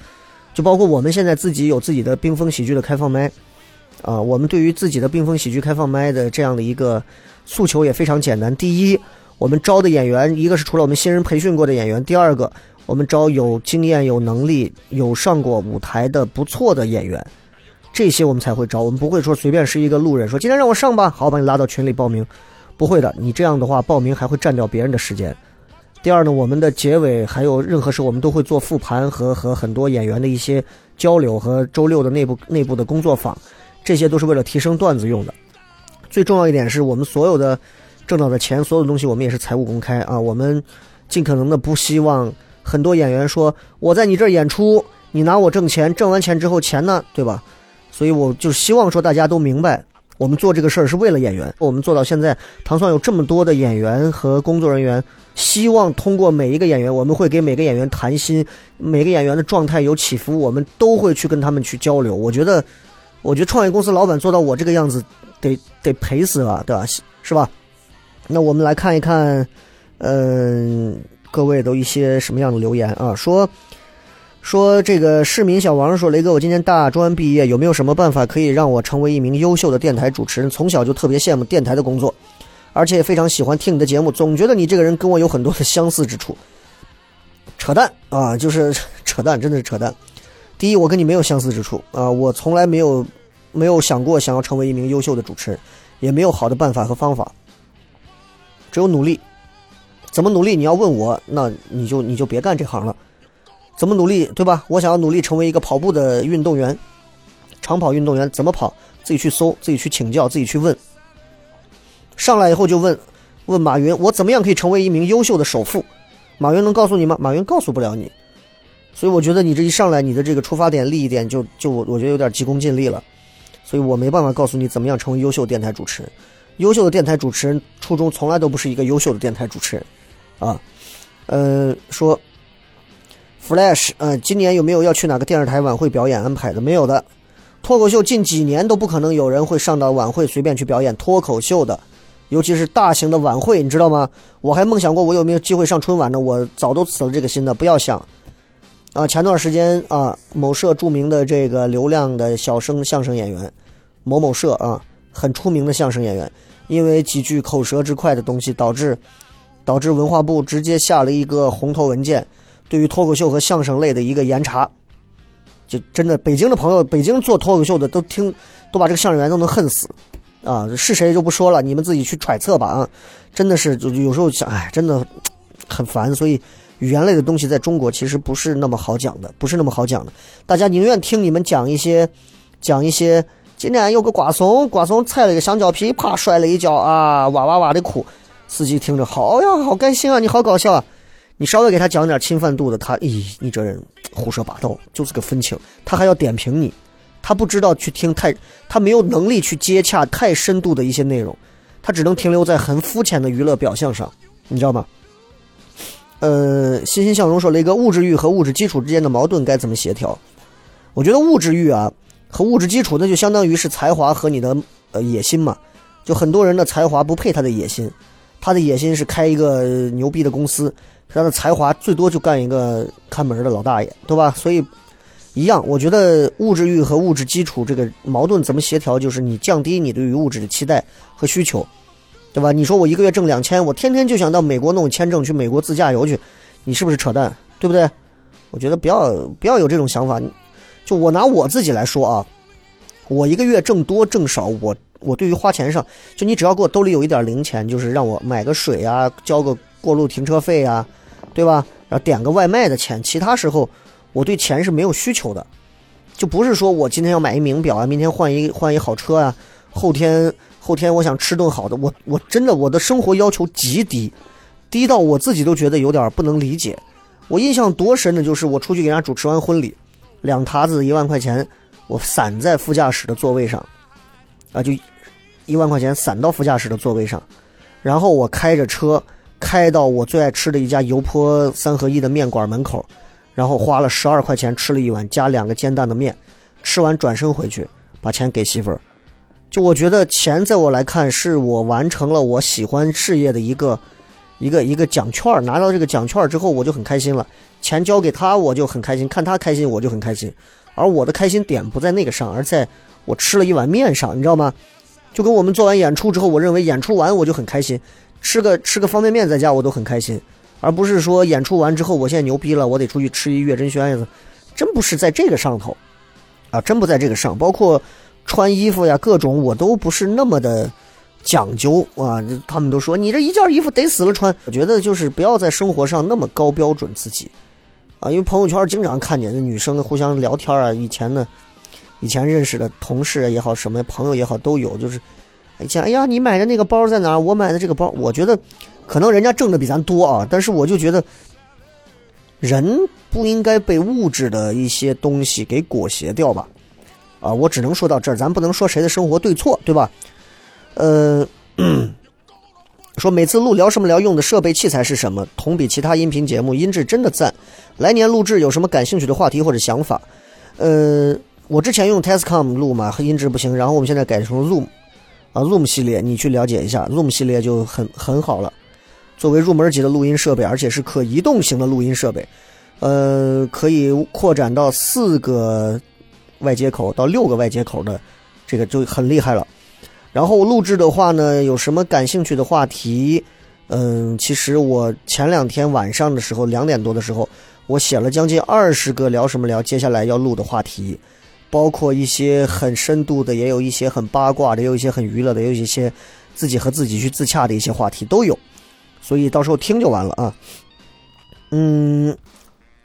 就包括我们现在自己有自己的冰封喜剧的开放麦啊，我们对于自己的冰封喜剧开放麦的这样的一个诉求也非常简单。第一，我们招的演员一个是除了我们新人培训过的演员，第二个我们招有经验有能力有上过舞台的不错的演员，这些我们才会招。我们不会说随便是一个路人说今天让我上吧，好把你拉到群里报名，不会的，你这样的话报名还会占掉别人的时间。第二呢，我们的结尾还有任何事我们都会做复盘和很多演员的一些交流和周六的内部的工作坊，这些都是为了提升段子用的。最重要一点是我们所有的挣到的钱所有的东西我们也是财务公开啊，我们尽可能的不希望很多演员说我在你这儿演出你拿我挣钱，挣完钱之后钱呢，对吧？所以我就希望说大家都明白我们做这个事儿是为了演员。我们做到现在糖蒜有这么多的演员和工作人员，希望通过每一个演员，我们会给每个演员谈心，每个演员的状态有起伏我们都会去跟他们去交流。我觉得创业公司老板做到我这个样子得赔死了，对吧？是吧？那我们来看一看各位都一些什么样的留言啊。说这个市民小王说，雷哥我今年大专毕业，有没有什么办法可以让我成为一名优秀的电台主持人？从小就特别羡慕电台的工作，而且也非常喜欢听你的节目，总觉得你这个人跟我有很多的相似之处。扯淡啊，就是扯淡，真的是扯淡。第一，我跟你没有相似之处啊，我从来没有想过想要成为一名优秀的主持人，也没有好的办法和方法，只有努力。怎么努力？你要问我，那你就别干这行了。怎么努力，对吧？我想要努力成为一个跑步的运动员，长跑运动员，怎么跑？自己去搜，自己去请教，自己去问。上来以后就问马云，我怎么样可以成为一名优秀的首富？马云能告诉你吗？马云告诉不了你。所以我觉得你这一上来，你的这个出发点、立意点就我觉得有点急功近利了。所以我没办法告诉你怎么样成为优秀电台主持人，优秀的电台主持人初衷从来都不是一个优秀的电台主持人啊。说 Flash 今年有没有要去哪个电视台晚会表演安排的？没有的。脱口秀近几年都不可能有人会上到晚会随便去表演脱口秀的，尤其是大型的晚会，你知道吗？我还梦想过我有没有机会上春晚呢，我早都死了这个心的，不要想啊。前段时间啊，某社著名的这个流量的小生相声演员某某社啊，很出名的相声演员，因为几句口舌之快的东西，导致文化部直接下了一个红头文件，对于脱口秀和相声类的一个严查。就真的，北京的朋友，北京做脱口秀的都把这个相声员都能恨死啊！是谁就不说了，你们自己去揣测吧啊！真的是有时候想，哎，真的很烦。所以语言类的东西在中国其实不是那么好讲的，大家宁愿听你们讲一些。今天有个瓜怂踩了一个香蕉皮，啪摔了一跤啊，哇哇哇的哭。司机听着，好呀，好开心啊，你好搞笑啊。你稍微给他讲点侵犯度的，他咦，你这人胡说八道，就是个分情。他还要点评你，他不知道去听他没有能力去接洽太深度的一些内容，他只能停留在很肤浅的娱乐表象上，你知道吗？欣欣向荣说了一个物质欲和物质基础之间的矛盾该怎么协调？我觉得物质欲啊和物质基础，那就相当于是才华和你的野心嘛。就很多人的才华不配他的野心，他的野心是开一个牛逼的公司，他的才华最多就干一个看门的老大爷，对吧？所以一样，我觉得物质欲和物质基础这个矛盾怎么协调，就是你降低你对于物质的期待和需求，对吧？你说我一个月挣2000，我天天就想到美国弄签证，去美国自驾游去，你是不是扯淡？对不对？我觉得不要有这种想法。就我拿我自己来说啊，我一个月挣多挣少，我对于花钱上，就你只要给我兜里有一点零钱，就是让我买个水啊，交个过路停车费啊，对吧？然后点个外卖的钱，其他时候我对钱是没有需求的。就不是说我今天要买一名表啊，明天换一好车啊，后天我想吃顿好的，我真的我的生活要求极低，低到我自己都觉得有点不能理解。我印象多深的就是我出去给人家主持完婚礼，2沓子1万块钱，我散在副驾驶的座位上啊，就1万块钱散到副驾驶的座位上，然后我开着车开到我最爱吃的一家油泼3合1的面馆门口，然后花了12块钱吃了一碗加2个煎蛋的面，吃完转身回去把钱给媳妇儿。就我觉得钱在我来看是我完成了我喜欢事业的一个奖券，拿到这个奖券之后我就很开心了，钱交给他我就很开心，看他开心我就很开心，而我的开心点不在那个上，而在我吃了一碗面上，你知道吗？就跟我们做完演出之后，我认为演出完我就很开心，吃个方便面在家我都很开心，而不是说演出完之后我现在牛逼了，我得出去吃一月真轩呀，真不是在这个上头啊，真不在这个上。包括穿衣服呀各种我都不是那么的讲究啊，他们都说你这一件衣服得死了穿，我觉得就是不要在生活上那么高标准自己啊。因为朋友圈经常看见这女生互相聊天啊，以前认识的同事也好，什么朋友也好都有，就是讲哎呀你买的那个包在哪，我买的这个包，我觉得可能人家挣的比咱多啊，但是我就觉得人不应该被物质的一些东西给裹挟掉吧啊，我只能说到这儿，咱不能说谁的生活对错，对吧？说每次录聊什么聊用的设备器材是什么，同比其他音频节目音质真的赞，来年录制有什么感兴趣的话题或者想法？我之前用 Testcam 录嘛，音质不行，然后我们现在改成 Zoom 啊 ，Zoom 系列你去了解一下， Zoom 系列就很好了，作为入门级的录音设备，而且是可移动型的录音设备，可以扩展到4个外接口到6个外接口的，这个就很厉害了。然后录制的话呢，有什么感兴趣的话题？其实我前2天晚上的时候，2点多的时候，我写了将近20个聊什么聊接下来要录的话题，包括一些很深度的，也有一些很八卦的，也有一些很娱乐的，也有一些自己和自己去自洽的一些话题都有。所以到时候听就完了啊。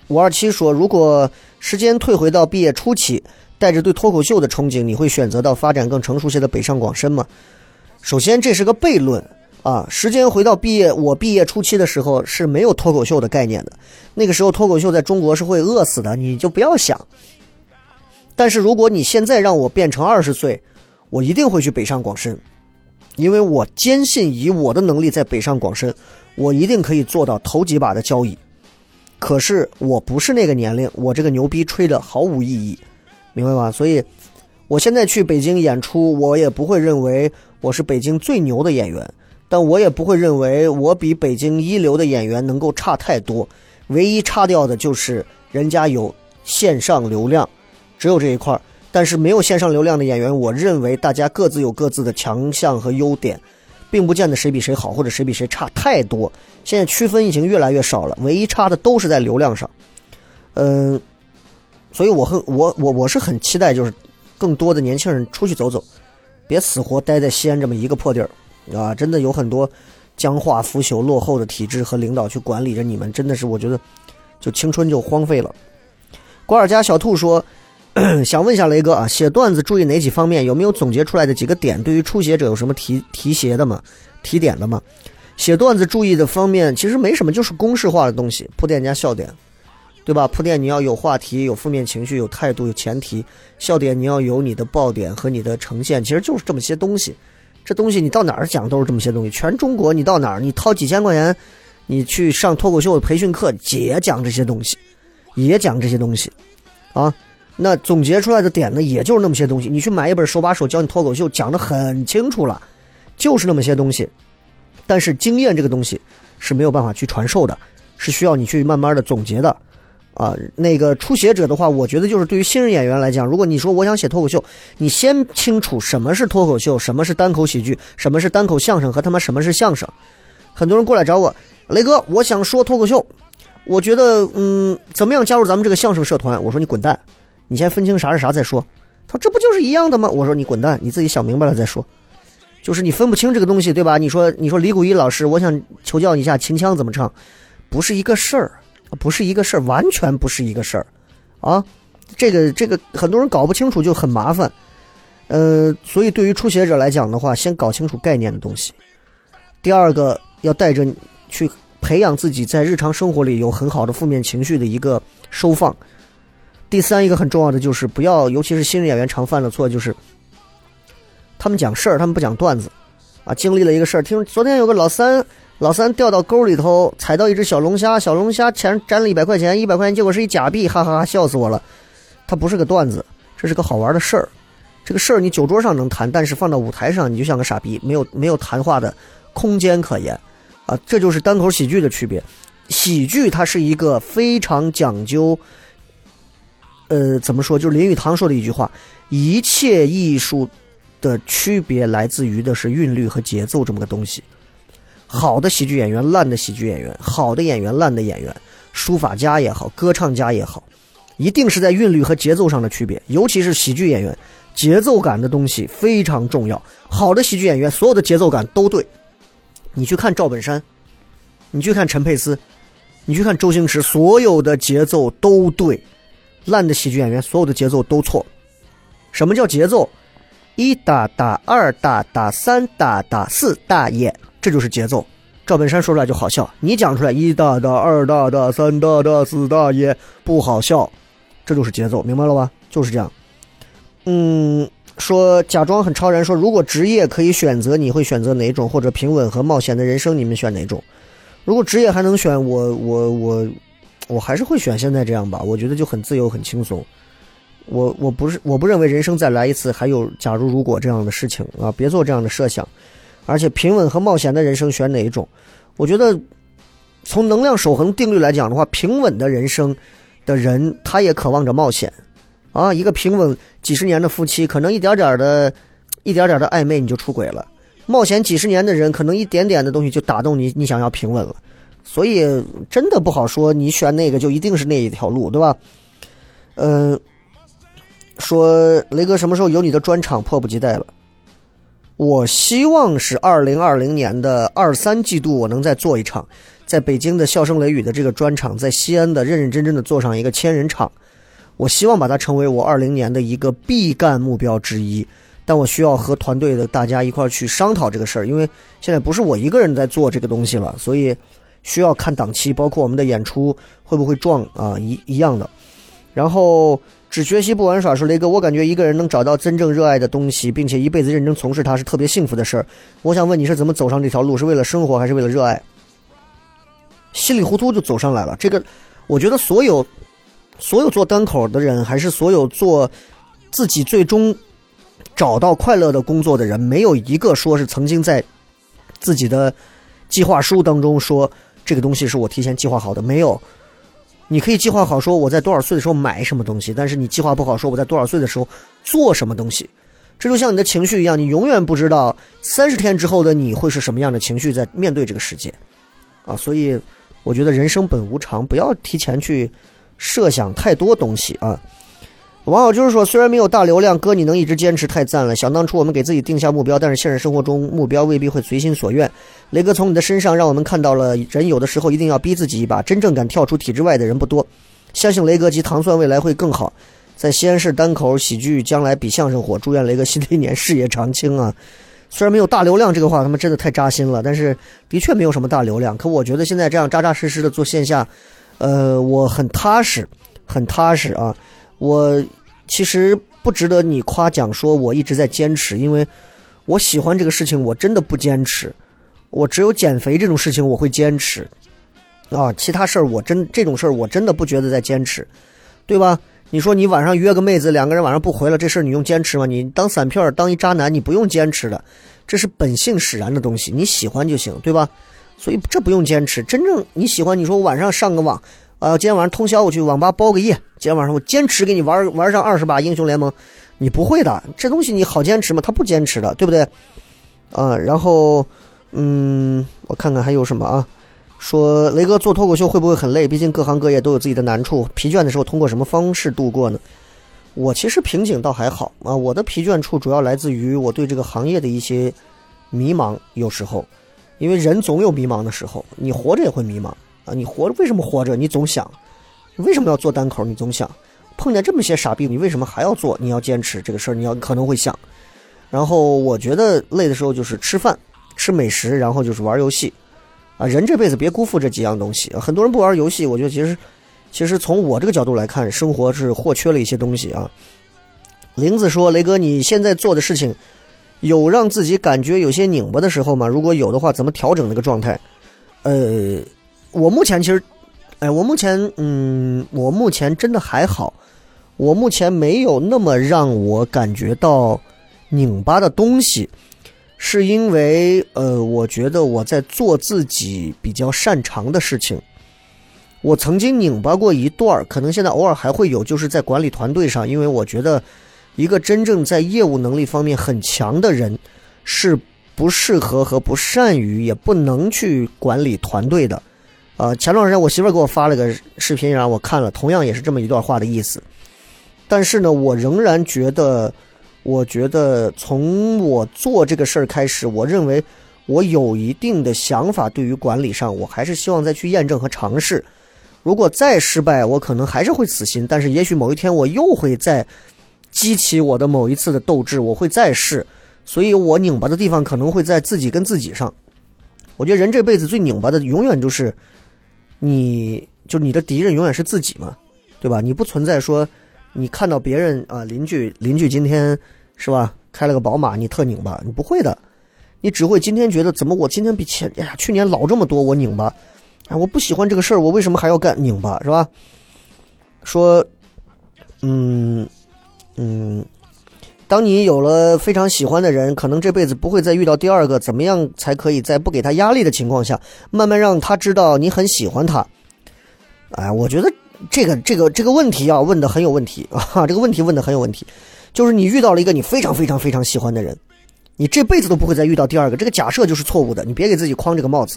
527说，如果时间退回到毕业初期，带着对脱口秀的憧憬，你会选择到发展更成熟些的北上广深吗？首先这是个悖论啊！时间回到我毕业初期的时候是没有脱口秀的概念的，那个时候脱口秀在中国是会饿死的，你就不要想。但是如果你现在让我变成20岁，我一定会去北上广深，因为我坚信以我的能力在北上广深，我一定可以做到头几把的交易。可是我不是那个年龄，我这个牛逼吹的毫无意义，明白吗？所以我现在去北京演出，我也不会认为我是北京最牛的演员，但我也不会认为我比北京一流的演员能够差太多，唯一差掉的就是人家有线上流量，只有这一块。但是没有线上流量的演员，我认为大家各自有各自的强项和优点，并不见得谁比谁好或者谁比谁差太多。现在区分已经越来越少了，唯一差的都是在流量上。所以我是很期待就是更多的年轻人出去走走，别死活待在西安这么一个破地儿啊！真的有很多僵化腐朽落后的体制和领导去管理着你们，真的是我觉得就青春就荒废了。瓜尔佳小兔说想问一下雷哥啊，写段子注意哪几方面，有没有总结出来的几个点，对于初写者有什么提点的吗？写段子注意的方面其实没什么，就是公式化的东西，铺垫加笑点，对吧？铺垫你要有话题，有负面情绪，有态度，有前提；笑点你要有你的爆点和你的呈现，其实就是这么些东西。这东西你到哪儿讲都是这么些东西，全中国你到哪儿，你掏几千块钱你去上脱口秀培训课也讲这些东西啊。那总结出来的点呢也就是那么些东西，你去买一本手把手教你脱口秀讲得很清楚了，就是那么些东西。但是经验这个东西是没有办法去传授的，是需要你去慢慢的总结的啊。那个初写者的话，我觉得就是对于新人演员来讲，如果你说我想写脱口秀，你先清楚什么是脱口秀，什么是单口喜剧，什么是单口相声和什么是相声。很多人过来找我，雷哥我想说脱口秀，我觉得怎么样加入咱们这个相声社团。我说你滚蛋，你先分清啥是啥再说。他说这不就是一样的吗？我说你滚蛋，你自己想明白了再说。就是你分不清这个东西，对吧？你说李谷一老师，我想求教你一下秦腔怎么唱，不是一个事儿，完全不是一个事儿啊！这个很多人搞不清楚就很麻烦，所以对于初学者来讲的话，先搞清楚概念的东西。第二个，要带着去培养自己在日常生活里有很好的负面情绪的一个收放。第三一个很重要的就是不要，尤其是新人演员常犯的错就是，他们讲事儿，他们不讲段子啊。经历了一个事儿，听昨天有个老三掉到沟里头，踩到一只小龙虾，小龙虾钱沾了100块钱，100块钱结果是一假币，哈哈哈，笑死我了。它不是个段子，这是个好玩的事儿。这个事儿你酒桌上能谈，但是放到舞台上你就像个傻逼，没有谈话的空间可言啊。这就是单口喜剧的区别。喜剧它是一个非常讲究，怎么说？就是林语堂说的一句话：一切艺术的区别来自于的是韵律和节奏这么个东西。好的喜剧演员，烂的喜剧演员，好的演员，烂的演员，书法家也好，歌唱家也好，一定是在韵律和节奏上的区别。尤其是喜剧演员，节奏感的东西非常重要。好的喜剧演员，所有的节奏感都对。你去看赵本山，你去看陈佩斯，你去看周星驰，所有的节奏都对。烂的喜剧演员，所有的节奏都错。什么叫节奏？一打打，二打打，三打打，四打也。这就是节奏，赵本山说出来就好笑，你讲出来一大大二大大三大大四大也不好笑，这就是节奏，明白了吧？就是这样。说假装很超然说，如果职业可以选择，你会选择哪种？或者平稳和冒险的人生，你们选哪种？如果职业还能选，我还是会选现在这样吧，我觉得就很自由很轻松。我不认为人生再来一次还有假如如果这样的事情啊，别做这样的设想。而且平稳和冒险的人生选哪一种？我觉得从能量守恒定律来讲的话，平稳的人生的人他也渴望着冒险啊。一个平稳几十年的夫妻，可能一点点的暧昧你就出轨了，冒险几十年的人可能一点点的东西就打动你，你想要平稳了。所以真的不好说你选那个就一定是那一条路，对吧？说雷哥什么时候有你的专场，迫不及待了。我希望是2020年的23季度，我能再做一场，在北京的笑声雷雨的这个专场，在西安的认认真真的做上一个1000人场。我希望把它成为我20年的一个必干目标之一，但我需要和团队的大家一块去商讨这个事儿，因为现在不是我一个人在做这个东西了，所以需要看档期，包括我们的演出会不会撞啊一样的。然后只学习不玩耍，说雷哥，我感觉一个人能找到真正热爱的东西，并且一辈子认真从事它是特别幸福的事儿。我想问你是怎么走上这条路，是为了生活还是为了热爱？稀里糊涂就走上来了。这个我觉得所有做单口的人，还是所有做自己最终找到快乐的工作的人，没有一个说是曾经在自己的计划书当中说这个东西是我提前计划好的，没有。你可以计划好说我在多少岁的时候买什么东西，但是你计划不好说我在多少岁的时候做什么东西。这就像你的情绪一样，你永远不知道30天之后的你会是什么样的情绪在面对这个世界啊，所以我觉得人生本无常，不要提前去设想太多东西啊。网友就是说，虽然没有大流量，哥你能一直坚持太赞了，想当初我们给自己定下目标，但是现实生活中目标未必会随心所愿，雷哥从你的身上让我们看到了人有的时候一定要逼自己一把，真正敢跳出体制外的人不多，相信雷哥及糖蒜未来会更好，在西安市单口喜剧将来比相声火，祝愿雷哥新的一年事业长青啊。虽然没有大流量这个话他们真的太扎心了，但是的确没有什么大流量，可我觉得现在这样扎扎实实的做线下我很踏实啊。我其实不值得你夸奖说我一直在坚持，因为我喜欢这个事情我真的不坚持，我只有减肥这种事情我会坚持啊，其他事儿这种事儿我真的不觉得在坚持，对吧？你说你晚上约个妹子，两个人晚上不回了，这事儿你用坚持吗？你当散片当一渣男你不用坚持的，这是本性使然的东西，你喜欢就行，对吧？所以这不用坚持，真正你喜欢，你说我晚上上个网今天晚上通宵我去网吧包个夜，今天晚上我坚持给你玩上20把英雄联盟，你不会的，这东西你好坚持吗？他不坚持的，对不对？然后我看看还有什么啊。说雷哥做脱口秀会不会很累，毕竟各行各业都有自己的难处，疲倦的时候通过什么方式度过呢？我其实瓶颈倒还好啊，我的疲倦处主要来自于我对这个行业的一些迷茫，有时候因为人总有迷茫的时候，你活着也会迷茫啊！你活着为什么活着？你总想，你为什么要做单口？你总想，碰见这么些傻逼，你为什么还要做？你要坚持这个事儿，你可能会想。然后我觉得累的时候就是吃饭、吃美食，然后就是玩游戏啊！人这辈子别辜负这几样东西啊！很多人不玩游戏，我觉得其实从我这个角度来看，生活是或缺了一些东西啊。玲子说：“雷哥，你现在做的事情，有让自己感觉有些拧巴的时候吗？如果有的话，怎么调整那个状态？”我目前其实，我目前真的还好，我目前没有那么让我感觉到拧巴的东西，是因为我觉得我在做自己比较擅长的事情。我曾经拧巴过一段，可能现在偶尔还会有，就是在管理团队上，因为我觉得一个真正在业务能力方面很强的人，是不适合和不善于也不能去管理团队的。前段时间我媳妇儿给我发了个视频，然后我看了，同样也是这么一段话的意思。但是呢，我仍然觉得，我觉得从我做这个事儿开始，我认为我有一定的想法，对于管理上，我还是希望再去验证和尝试。如果再失败，我可能还是会死心，但是也许某一天我又会再激起我的某一次的斗志，我会再试。所以我拧巴的地方可能会在自己跟自己上。我觉得人这辈子最拧巴的，永远就是。你的敌人永远是自己嘛，对吧？你不存在说你看到别人啊，邻居今天是吧开了个宝马，你特拧巴，你不会的，你只会今天觉得怎么我今天比去年老这么多，我拧巴，哎，我不喜欢这个事儿，我为什么还要干，拧巴是吧？说，当你有了非常喜欢的人，可能这辈子不会再遇到第二个，怎么样才可以在不给他压力的情况下，慢慢让他知道你很喜欢他？哎，我觉得这个问题啊，问得很有问题啊，这个问题问得很有问题，就是你遇到了一个你非常非常非常喜欢的人，你这辈子都不会再遇到第二个，这个假设就是错误的，你别给自己框这个帽子。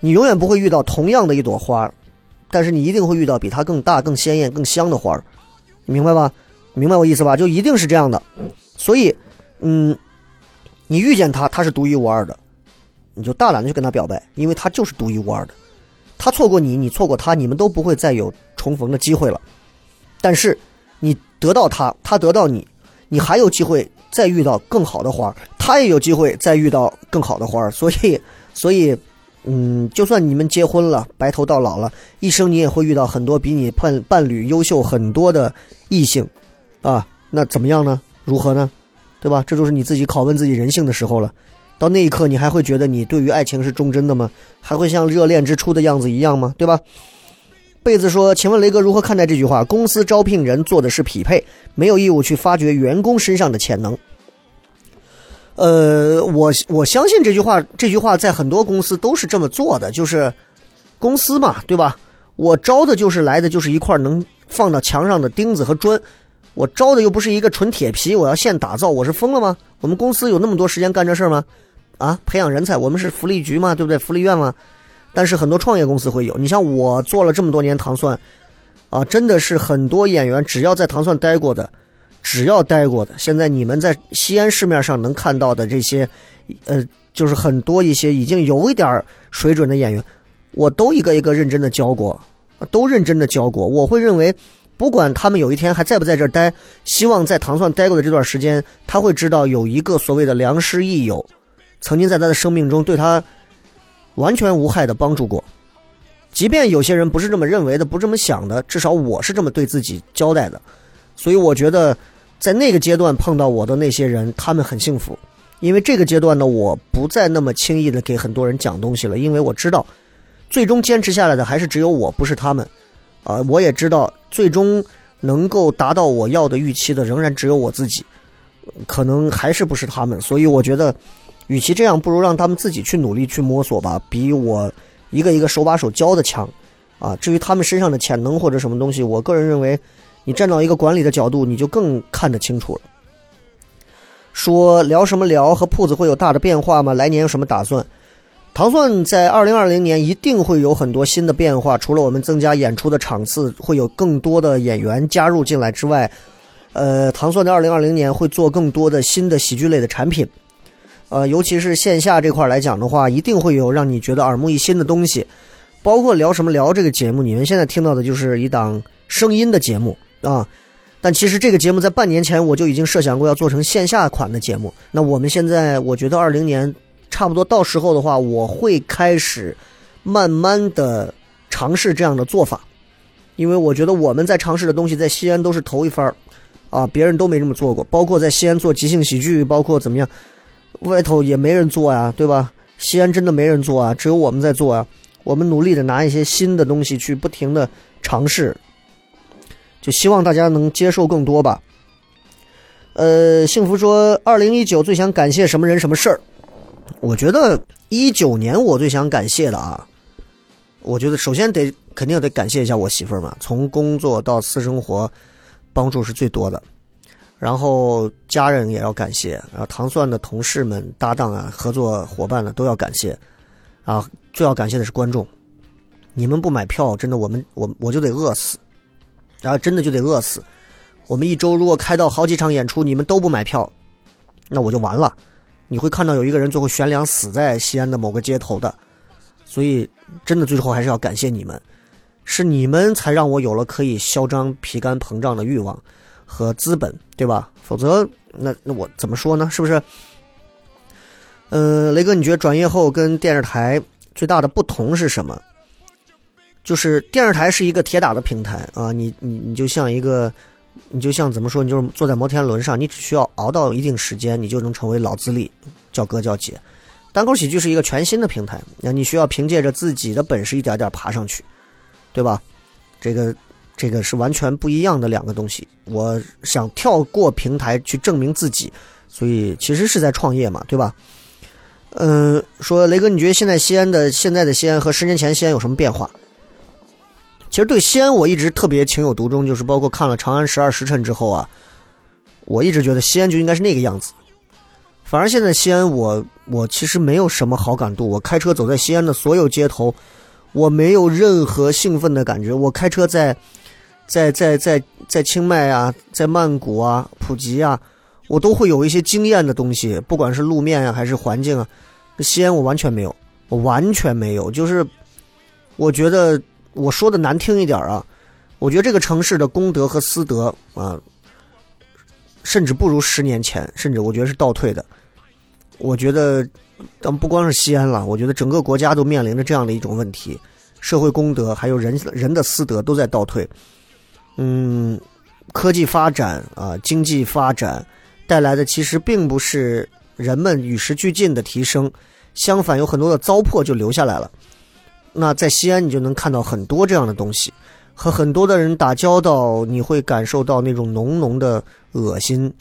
你永远不会遇到同样的一朵花，但是你一定会遇到比它更大、更鲜艳、更香的花，你明白吧？明白我意思吧？就一定是这样的，所以，你遇见他，他是独一无二的，你就大胆的去跟他表白，因为他就是独一无二的。他错过你，你错过他，你们都不会再有重逢的机会了。但是你得到他，他得到你，你还有机会再遇到更好的花，他也有机会再遇到更好的花。所以，就算你们结婚了，白头到老了，一生你也会遇到很多比你伴侣优秀很多的异性啊，那怎么样呢？如何呢？对吧？这就是你自己拷问自己人性的时候了。到那一刻，你还会觉得你对于爱情是忠贞的吗？还会像热恋之初的样子一样吗？对吧？贝子说，请问雷哥如何看待这句话？公司招聘人做的是匹配，没有义务去发掘员工身上的潜能。我相信这句话在很多公司都是这么做的，就是公司嘛，对吧？我招的就是来的就是一块能放到墙上的钉子和砖，我招的又不是一个纯铁皮，我要现打造，我是疯了吗？我们公司有那么多时间干这事吗？啊，培养人才，我们是福利局嘛，对不对？福利院嘛。但是很多创业公司会有，你像我做了这么多年糖蒜啊，真的是很多演员只要在糖蒜待过的，现在你们在西安市面上能看到的这些就是很多一些已经有一点水准的演员，我都一个一个认真的教过，我会认为不管他们有一天还在不在这儿待，希望在糖蒜待过的这段时间，他会知道有一个所谓的良师益友曾经在他的生命中对他完全无害的帮助过。即便有些人不是这么认为的，不这么想的，至少我是这么对自己交代的。所以我觉得在那个阶段碰到我的那些人，他们很幸福。因为这个阶段呢，我不再那么轻易的给很多人讲东西了，因为我知道最终坚持下来的还是只有我，不是他们啊，我也知道最终能够达到我要的预期的仍然只有我自己，可能还是不是他们。所以我觉得与其这样，不如让他们自己去努力去摸索吧，比我一个一个手把手教的强啊。至于他们身上的潜能或者什么东西，我个人认为你站到一个管理的角度，你就更看得清楚了。说聊什么聊，和铺子会有大的变化吗？来年有什么打算？糖蒜在2020年一定会有很多新的变化，除了我们增加演出的场次，会有更多的演员加入进来之外，糖蒜在2020年会做更多的新的喜剧类的产品。尤其是线下这块来讲的话，一定会有让你觉得耳目一新的东西，包括聊什么聊这个节目，你们现在听到的就是一档声音的节目啊。但其实这个节目在半年前我就已经设想过要做成线下款的节目。那我们现在我觉得20年差不多到时候的话，我会开始慢慢的尝试这样的做法，因为我觉得我们在尝试的东西在西安都是头一番啊，别人都没这么做过，包括在西安做即兴喜剧，包括怎么样，外头也没人做呀，对吧？西安真的没人做啊，只有我们在做啊。我们努力的拿一些新的东西去不停的尝试，就希望大家能接受更多吧。幸福说2019最想感谢什么人什么事儿？我觉得19年我最想感谢的啊，我觉得首先肯定得感谢一下我媳妇儿嘛，从工作到私生活帮助是最多的。然后家人也要感谢，然后糖蒜的同事们搭档啊，合作伙伴呢都要感谢啊，最要感谢的是观众，你们不买票真的我就得饿死，然后真的就得饿死。我们一周如果开到好几场演出，你们都不买票，那我就完了。你会看到有一个人最后悬梁死在西安的某个街头的。所以真的最后还是要感谢你们，是你们才让我有了可以嚣张皮干膨胀的欲望和资本，对吧？否则那我怎么说呢？是不是？雷哥，你觉得转业后跟电视台最大的不同是什么？就是电视台是一个铁打的平台啊，你就像一个，你就像怎么说，你就是坐在摩天轮上，你只需要熬到一定时间，你就能成为老资历，叫哥叫姐。单口喜剧是一个全新的平台，你需要凭借着自己的本事一点点爬上去，对吧？这个是完全不一样的两个东西，我想跳过平台去证明自己，所以其实是在创业嘛，对吧？说雷哥，你觉得现在的西安和10年前西安有什么变化？其实对西安我一直特别情有独钟，就是包括看了《长安十二时辰》之后啊，我一直觉得西安就应该是那个样子。反而现在西安我其实没有什么好感度，我开车走在西安的所有街头，我没有任何兴奋的感觉。我开车在清迈啊，在曼谷啊，普吉啊，我都会有一些惊艳的东西，不管是路面啊还是环境啊。西安我完全没有，就是我觉得我说的难听一点啊，我觉得这个城市的功德和私德啊，甚至不如10年前，甚至我觉得是倒退的。我觉得但不光是西安了，我觉得整个国家都面临着这样的一种问题，社会公德还有人的私德都在倒退。科技发展啊，经济发展带来的其实并不是人们与时俱进的提升，相反有很多的糟粕就留下来了。那在西安你就能看到很多这样的东西，和很多的人打交道，你会感受到那种浓浓的恶心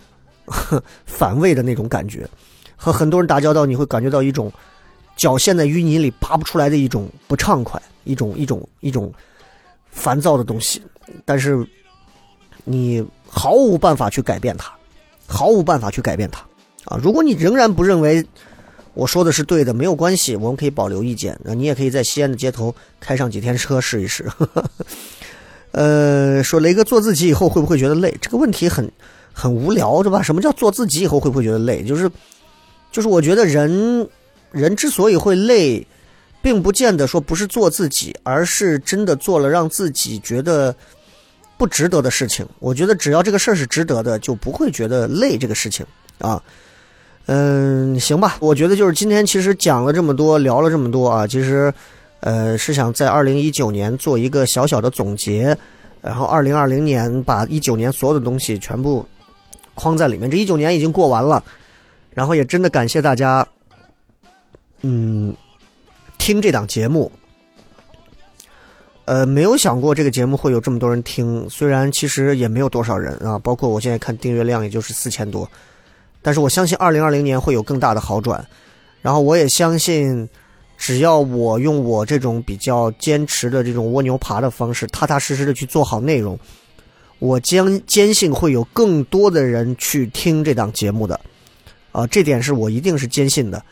反胃的那种感觉，和很多人打交道你会感觉到一种脚陷在淤泥里拔不出来的一种不畅快，一种烦躁的东西，但是你毫无办法去改变它，啊，如果你仍然不认为我说的是对的，没有关系，我们可以保留意见。你也可以在西安的街头开上几天车试一试。说雷哥做自己以后会不会觉得累？这个问题很无聊，对吧？什么叫做自己以后会不会觉得累？就是我觉得人之所以会累，并不见得说不是做自己，而是真的做了让自己觉得不值得的事情。我觉得只要这个事儿是值得的，就不会觉得累这个事情啊。行吧，我觉得就是今天其实讲了这么多，聊了这么多啊，其实是想在2019年做一个小小的总结，然后2020年把19年所有的东西全部框在里面。这19年已经过完了，然后也真的感谢大家听这档节目。没有想过这个节目会有这么多人听，虽然其实也没有多少人啊，包括我现在看订阅量也就是4000多。但是我相信2020年会有更大的好转，然后我也相信只要我用我这种比较坚持的这种蜗牛爬的方式，踏踏实实的去做好内容，我坚信会有更多的人去听这档节目的这点是我一定是坚信的。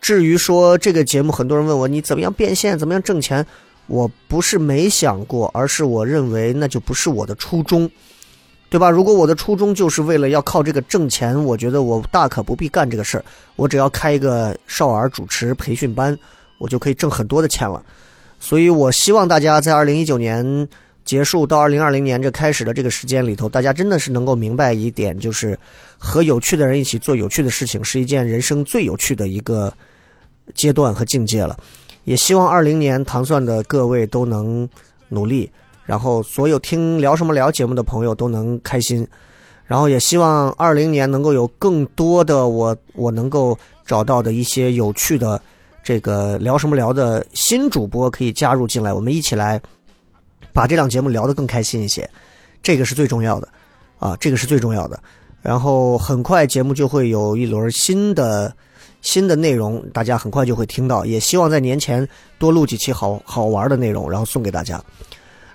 至于说这个节目，很多人问我你怎么样变现，怎么样挣钱，我不是没想过，而是我认为那就不是我的初衷，对吧？如果我的初衷就是为了要靠这个挣钱，我觉得我大可不必干这个事儿。我只要开一个少儿主持培训班，我就可以挣很多的钱了。所以我希望大家在2019年结束到2020年这开始的这个时间里头，大家真的是能够明白一点，就是和有趣的人一起做有趣的事情，是一件人生最有趣的一个阶段和境界了。也希望20年糖蒜的各位都能努力，然后所有听聊什么聊节目的朋友都能开心，然后也希望20年能够有更多的我能够找到的一些有趣的这个聊什么聊的新主播可以加入进来，我们一起来把这档节目聊得更开心一些，这个是最重要的啊，这个是最重要的。然后很快节目就会有一轮新的内容，大家很快就会听到，也希望在年前多录几期好玩的内容，然后送给大家。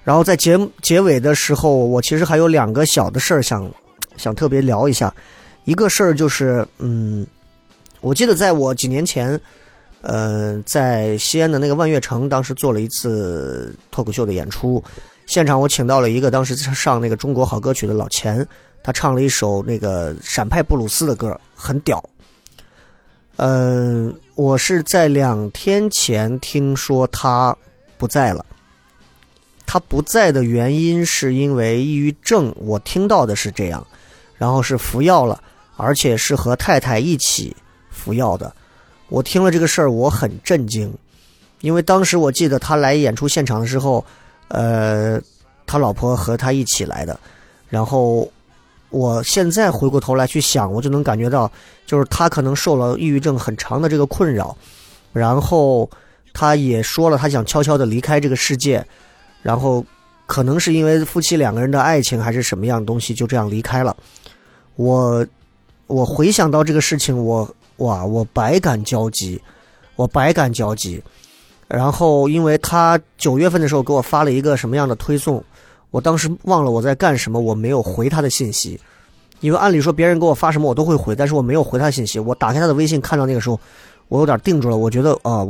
然后在结尾的时候，我其实还有两个小的事儿想特别聊一下。一个事儿就是我记得在我几年前在西安的那个万悦城当时做了一次脱口秀的演出，现场我请到了一个当时上那个中国好歌曲的老钱，他唱了一首那个闪派布鲁斯的歌，很屌。我是在2天前听说他不在了。他不在的原因是因为抑郁症，我听到的是这样，然后是服药了，而且是和太太一起服药的。我听了这个事儿，我很震惊，因为当时我记得他来演出现场的时候，他老婆和他一起来的，然后我现在回过头来去想，我就能感觉到，就是他可能受了抑郁症很长的这个困扰，然后他也说了，他想悄悄地离开这个世界，然后可能是因为夫妻两个人的爱情还是什么样的东西，就这样离开了。我回想到这个事情，我百感交集，然后因为他9月份的时候给我发了一个什么样的推送，我当时忘了我在干什么，我没有回他的信息，因为按理说别人给我发什么我都会回，但是我没有回他的信息。我打开他的微信看到那个时候，我有点定住了，我觉得啊，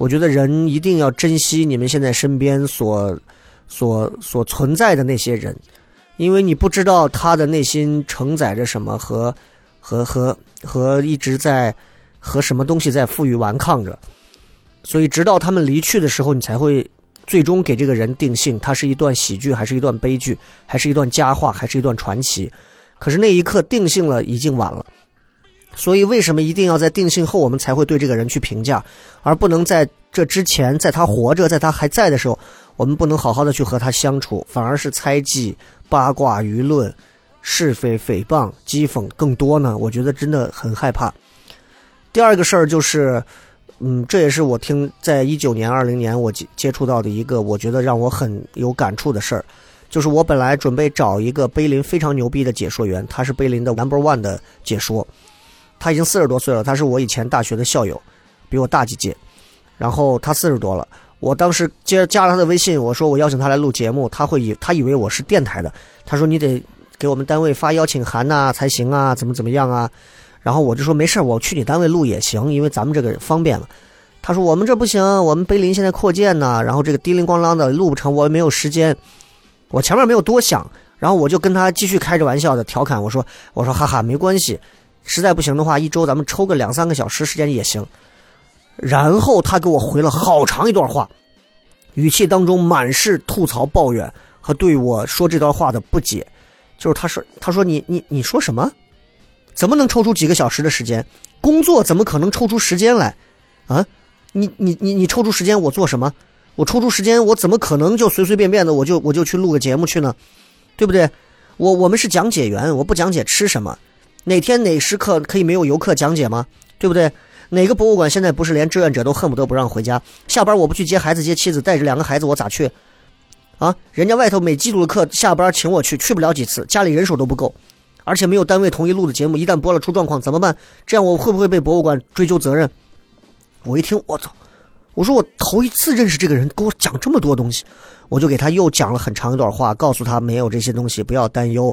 我觉得人一定要珍惜你们现在身边所存在的那些人，因为你不知道他的内心承载着什么，和一直在和什么东西在负隅顽抗着，所以直到他们离去的时候，你才会最终给这个人定性，他是一段喜剧，还是一段悲剧，还是一段佳话，还是一段传奇。可是那一刻定性了，已经晚了。所以为什么一定要在定性后我们才会对这个人去评价，而不能在这之前，在他活着，在他还在的时候，我们不能好好的去和他相处，反而是猜忌、八卦、舆论、是非、诽谤、讥讽更多呢？我觉得真的很害怕。第二个事儿就是这也是我听在19年20年我接触到的一个我觉得让我很有感触的事儿，就是我本来准备找一个碑林非常牛逼的解说员，他是碑林的 No.1 的解说，他已经40多岁了，他是我以前大学的校友，比我大几届，然后他40多了，我当时加了他的微信，我说我邀请他来录节目，他以为我是电台的，他说你得给我们单位发邀请函啊才行啊，怎么样啊，然后我就说没事，我去你单位录也行，因为咱们这个方便了。他说我们这不行，我们碑林现在扩建呢，然后这个叮铃咣啷的录不成，我也没有时间。我前面没有多想，然后我就跟他继续开着玩笑的调侃，我说哈哈没关系，实在不行的话一周咱们抽个2-3个小时时间也行。然后他给我回了好长一段话，语气当中满是吐槽抱怨和对我说这段话的不解，就是他说你说什么？怎么能抽出几个小时的时间？工作怎么可能抽出时间来啊？你抽出时间我做什么？我抽出时间我怎么可能就随随便便的我就去录个节目去呢？对不对？我们是讲解员，我不讲解吃什么？哪天哪时刻可以没有游客讲解吗？对不对？哪个博物馆现在不是连志愿者都恨不得不让回家？下班我不去接孩子接妻子，带着2个孩子我咋去啊？人家外头每季度的课下班请我去，去不了几次，家里人手都不够，而且没有单位同意录的节目，一旦播了出状况怎么办？这样我会不会被博物馆追究责任？我一听，我操！我说我头一次认识这个人，给我讲这么多东西，我就给他又讲了很长一段话，告诉他没有这些东西，不要担忧。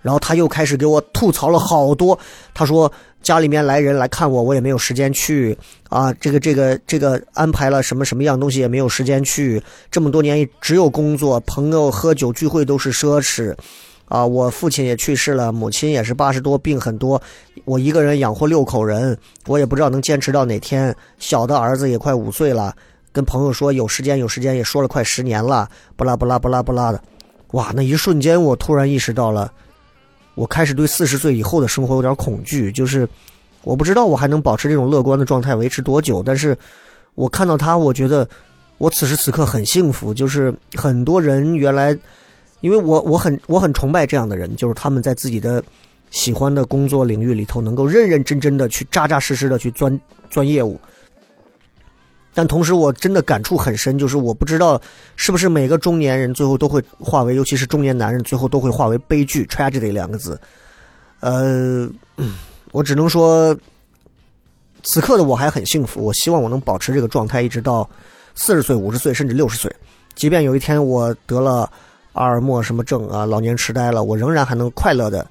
然后他又开始给我吐槽了好多，他说家里面来人来看我，我也没有时间去啊，这个安排了什么样东西也没有时间去，这么多年只有工作，朋友喝酒聚会都是奢侈。啊，我父亲也去世了，母亲也是80多，病很多，我一个人养活6口人，我也不知道能坚持到哪天。小的儿子也快5岁了，跟朋友说有时间也说了快10年了，不啦不啦不啦不啦的。哇，那一瞬间我突然意识到了，我开始对40岁以后的生活有点恐惧，就是我不知道我还能保持这种乐观的状态维持多久，但是我看到他，我觉得我此时此刻很幸福，就是很多人原来。因为我很崇拜这样的人，就是他们在自己的喜欢的工作领域里头能够认认真真的去扎扎实实的去钻业务。但同时我真的感触很深，就是我不知道是不是每个中年人最后都会化为，尤其是中年男人最后都会化为悲剧 tragedy 2个字。我只能说此刻的我还很幸福，我希望我能保持这个状态一直到40岁、50岁甚至60岁。即便有一天我得了阿尔默什么症啊，老年痴呆了，我仍然还能快乐的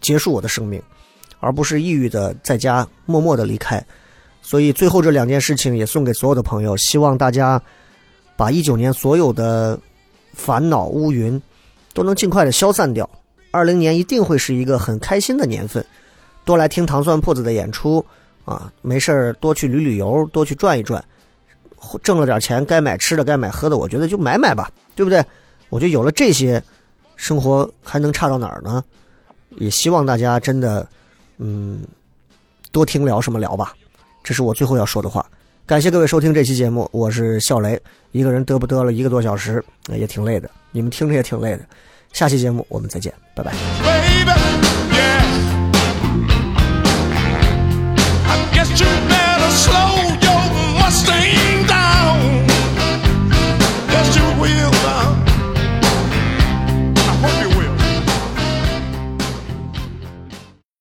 结束我的生命，而不是抑郁的在家默默的离开。所以最后这2件事情也送给所有的朋友，希望大家把19年所有的烦恼乌云都能尽快的消散掉。20年一定会是一个很开心的年份，多来听糖蒜铺子的演出啊，没事多去旅游，多去转一转，挣了点钱该买吃的该买喝的，我觉得就买吧，对不对？我觉得有了这些，生活还能差到哪儿呢？也希望大家真的，多听聊什么聊吧，这是我最后要说的话。感谢各位收听这期节目，我是笑雷，一个人嘚不嘚了1个多小时，也挺累的，你们听着也挺累的。下期节目我们再见，拜拜。Baby, yeah. I guess you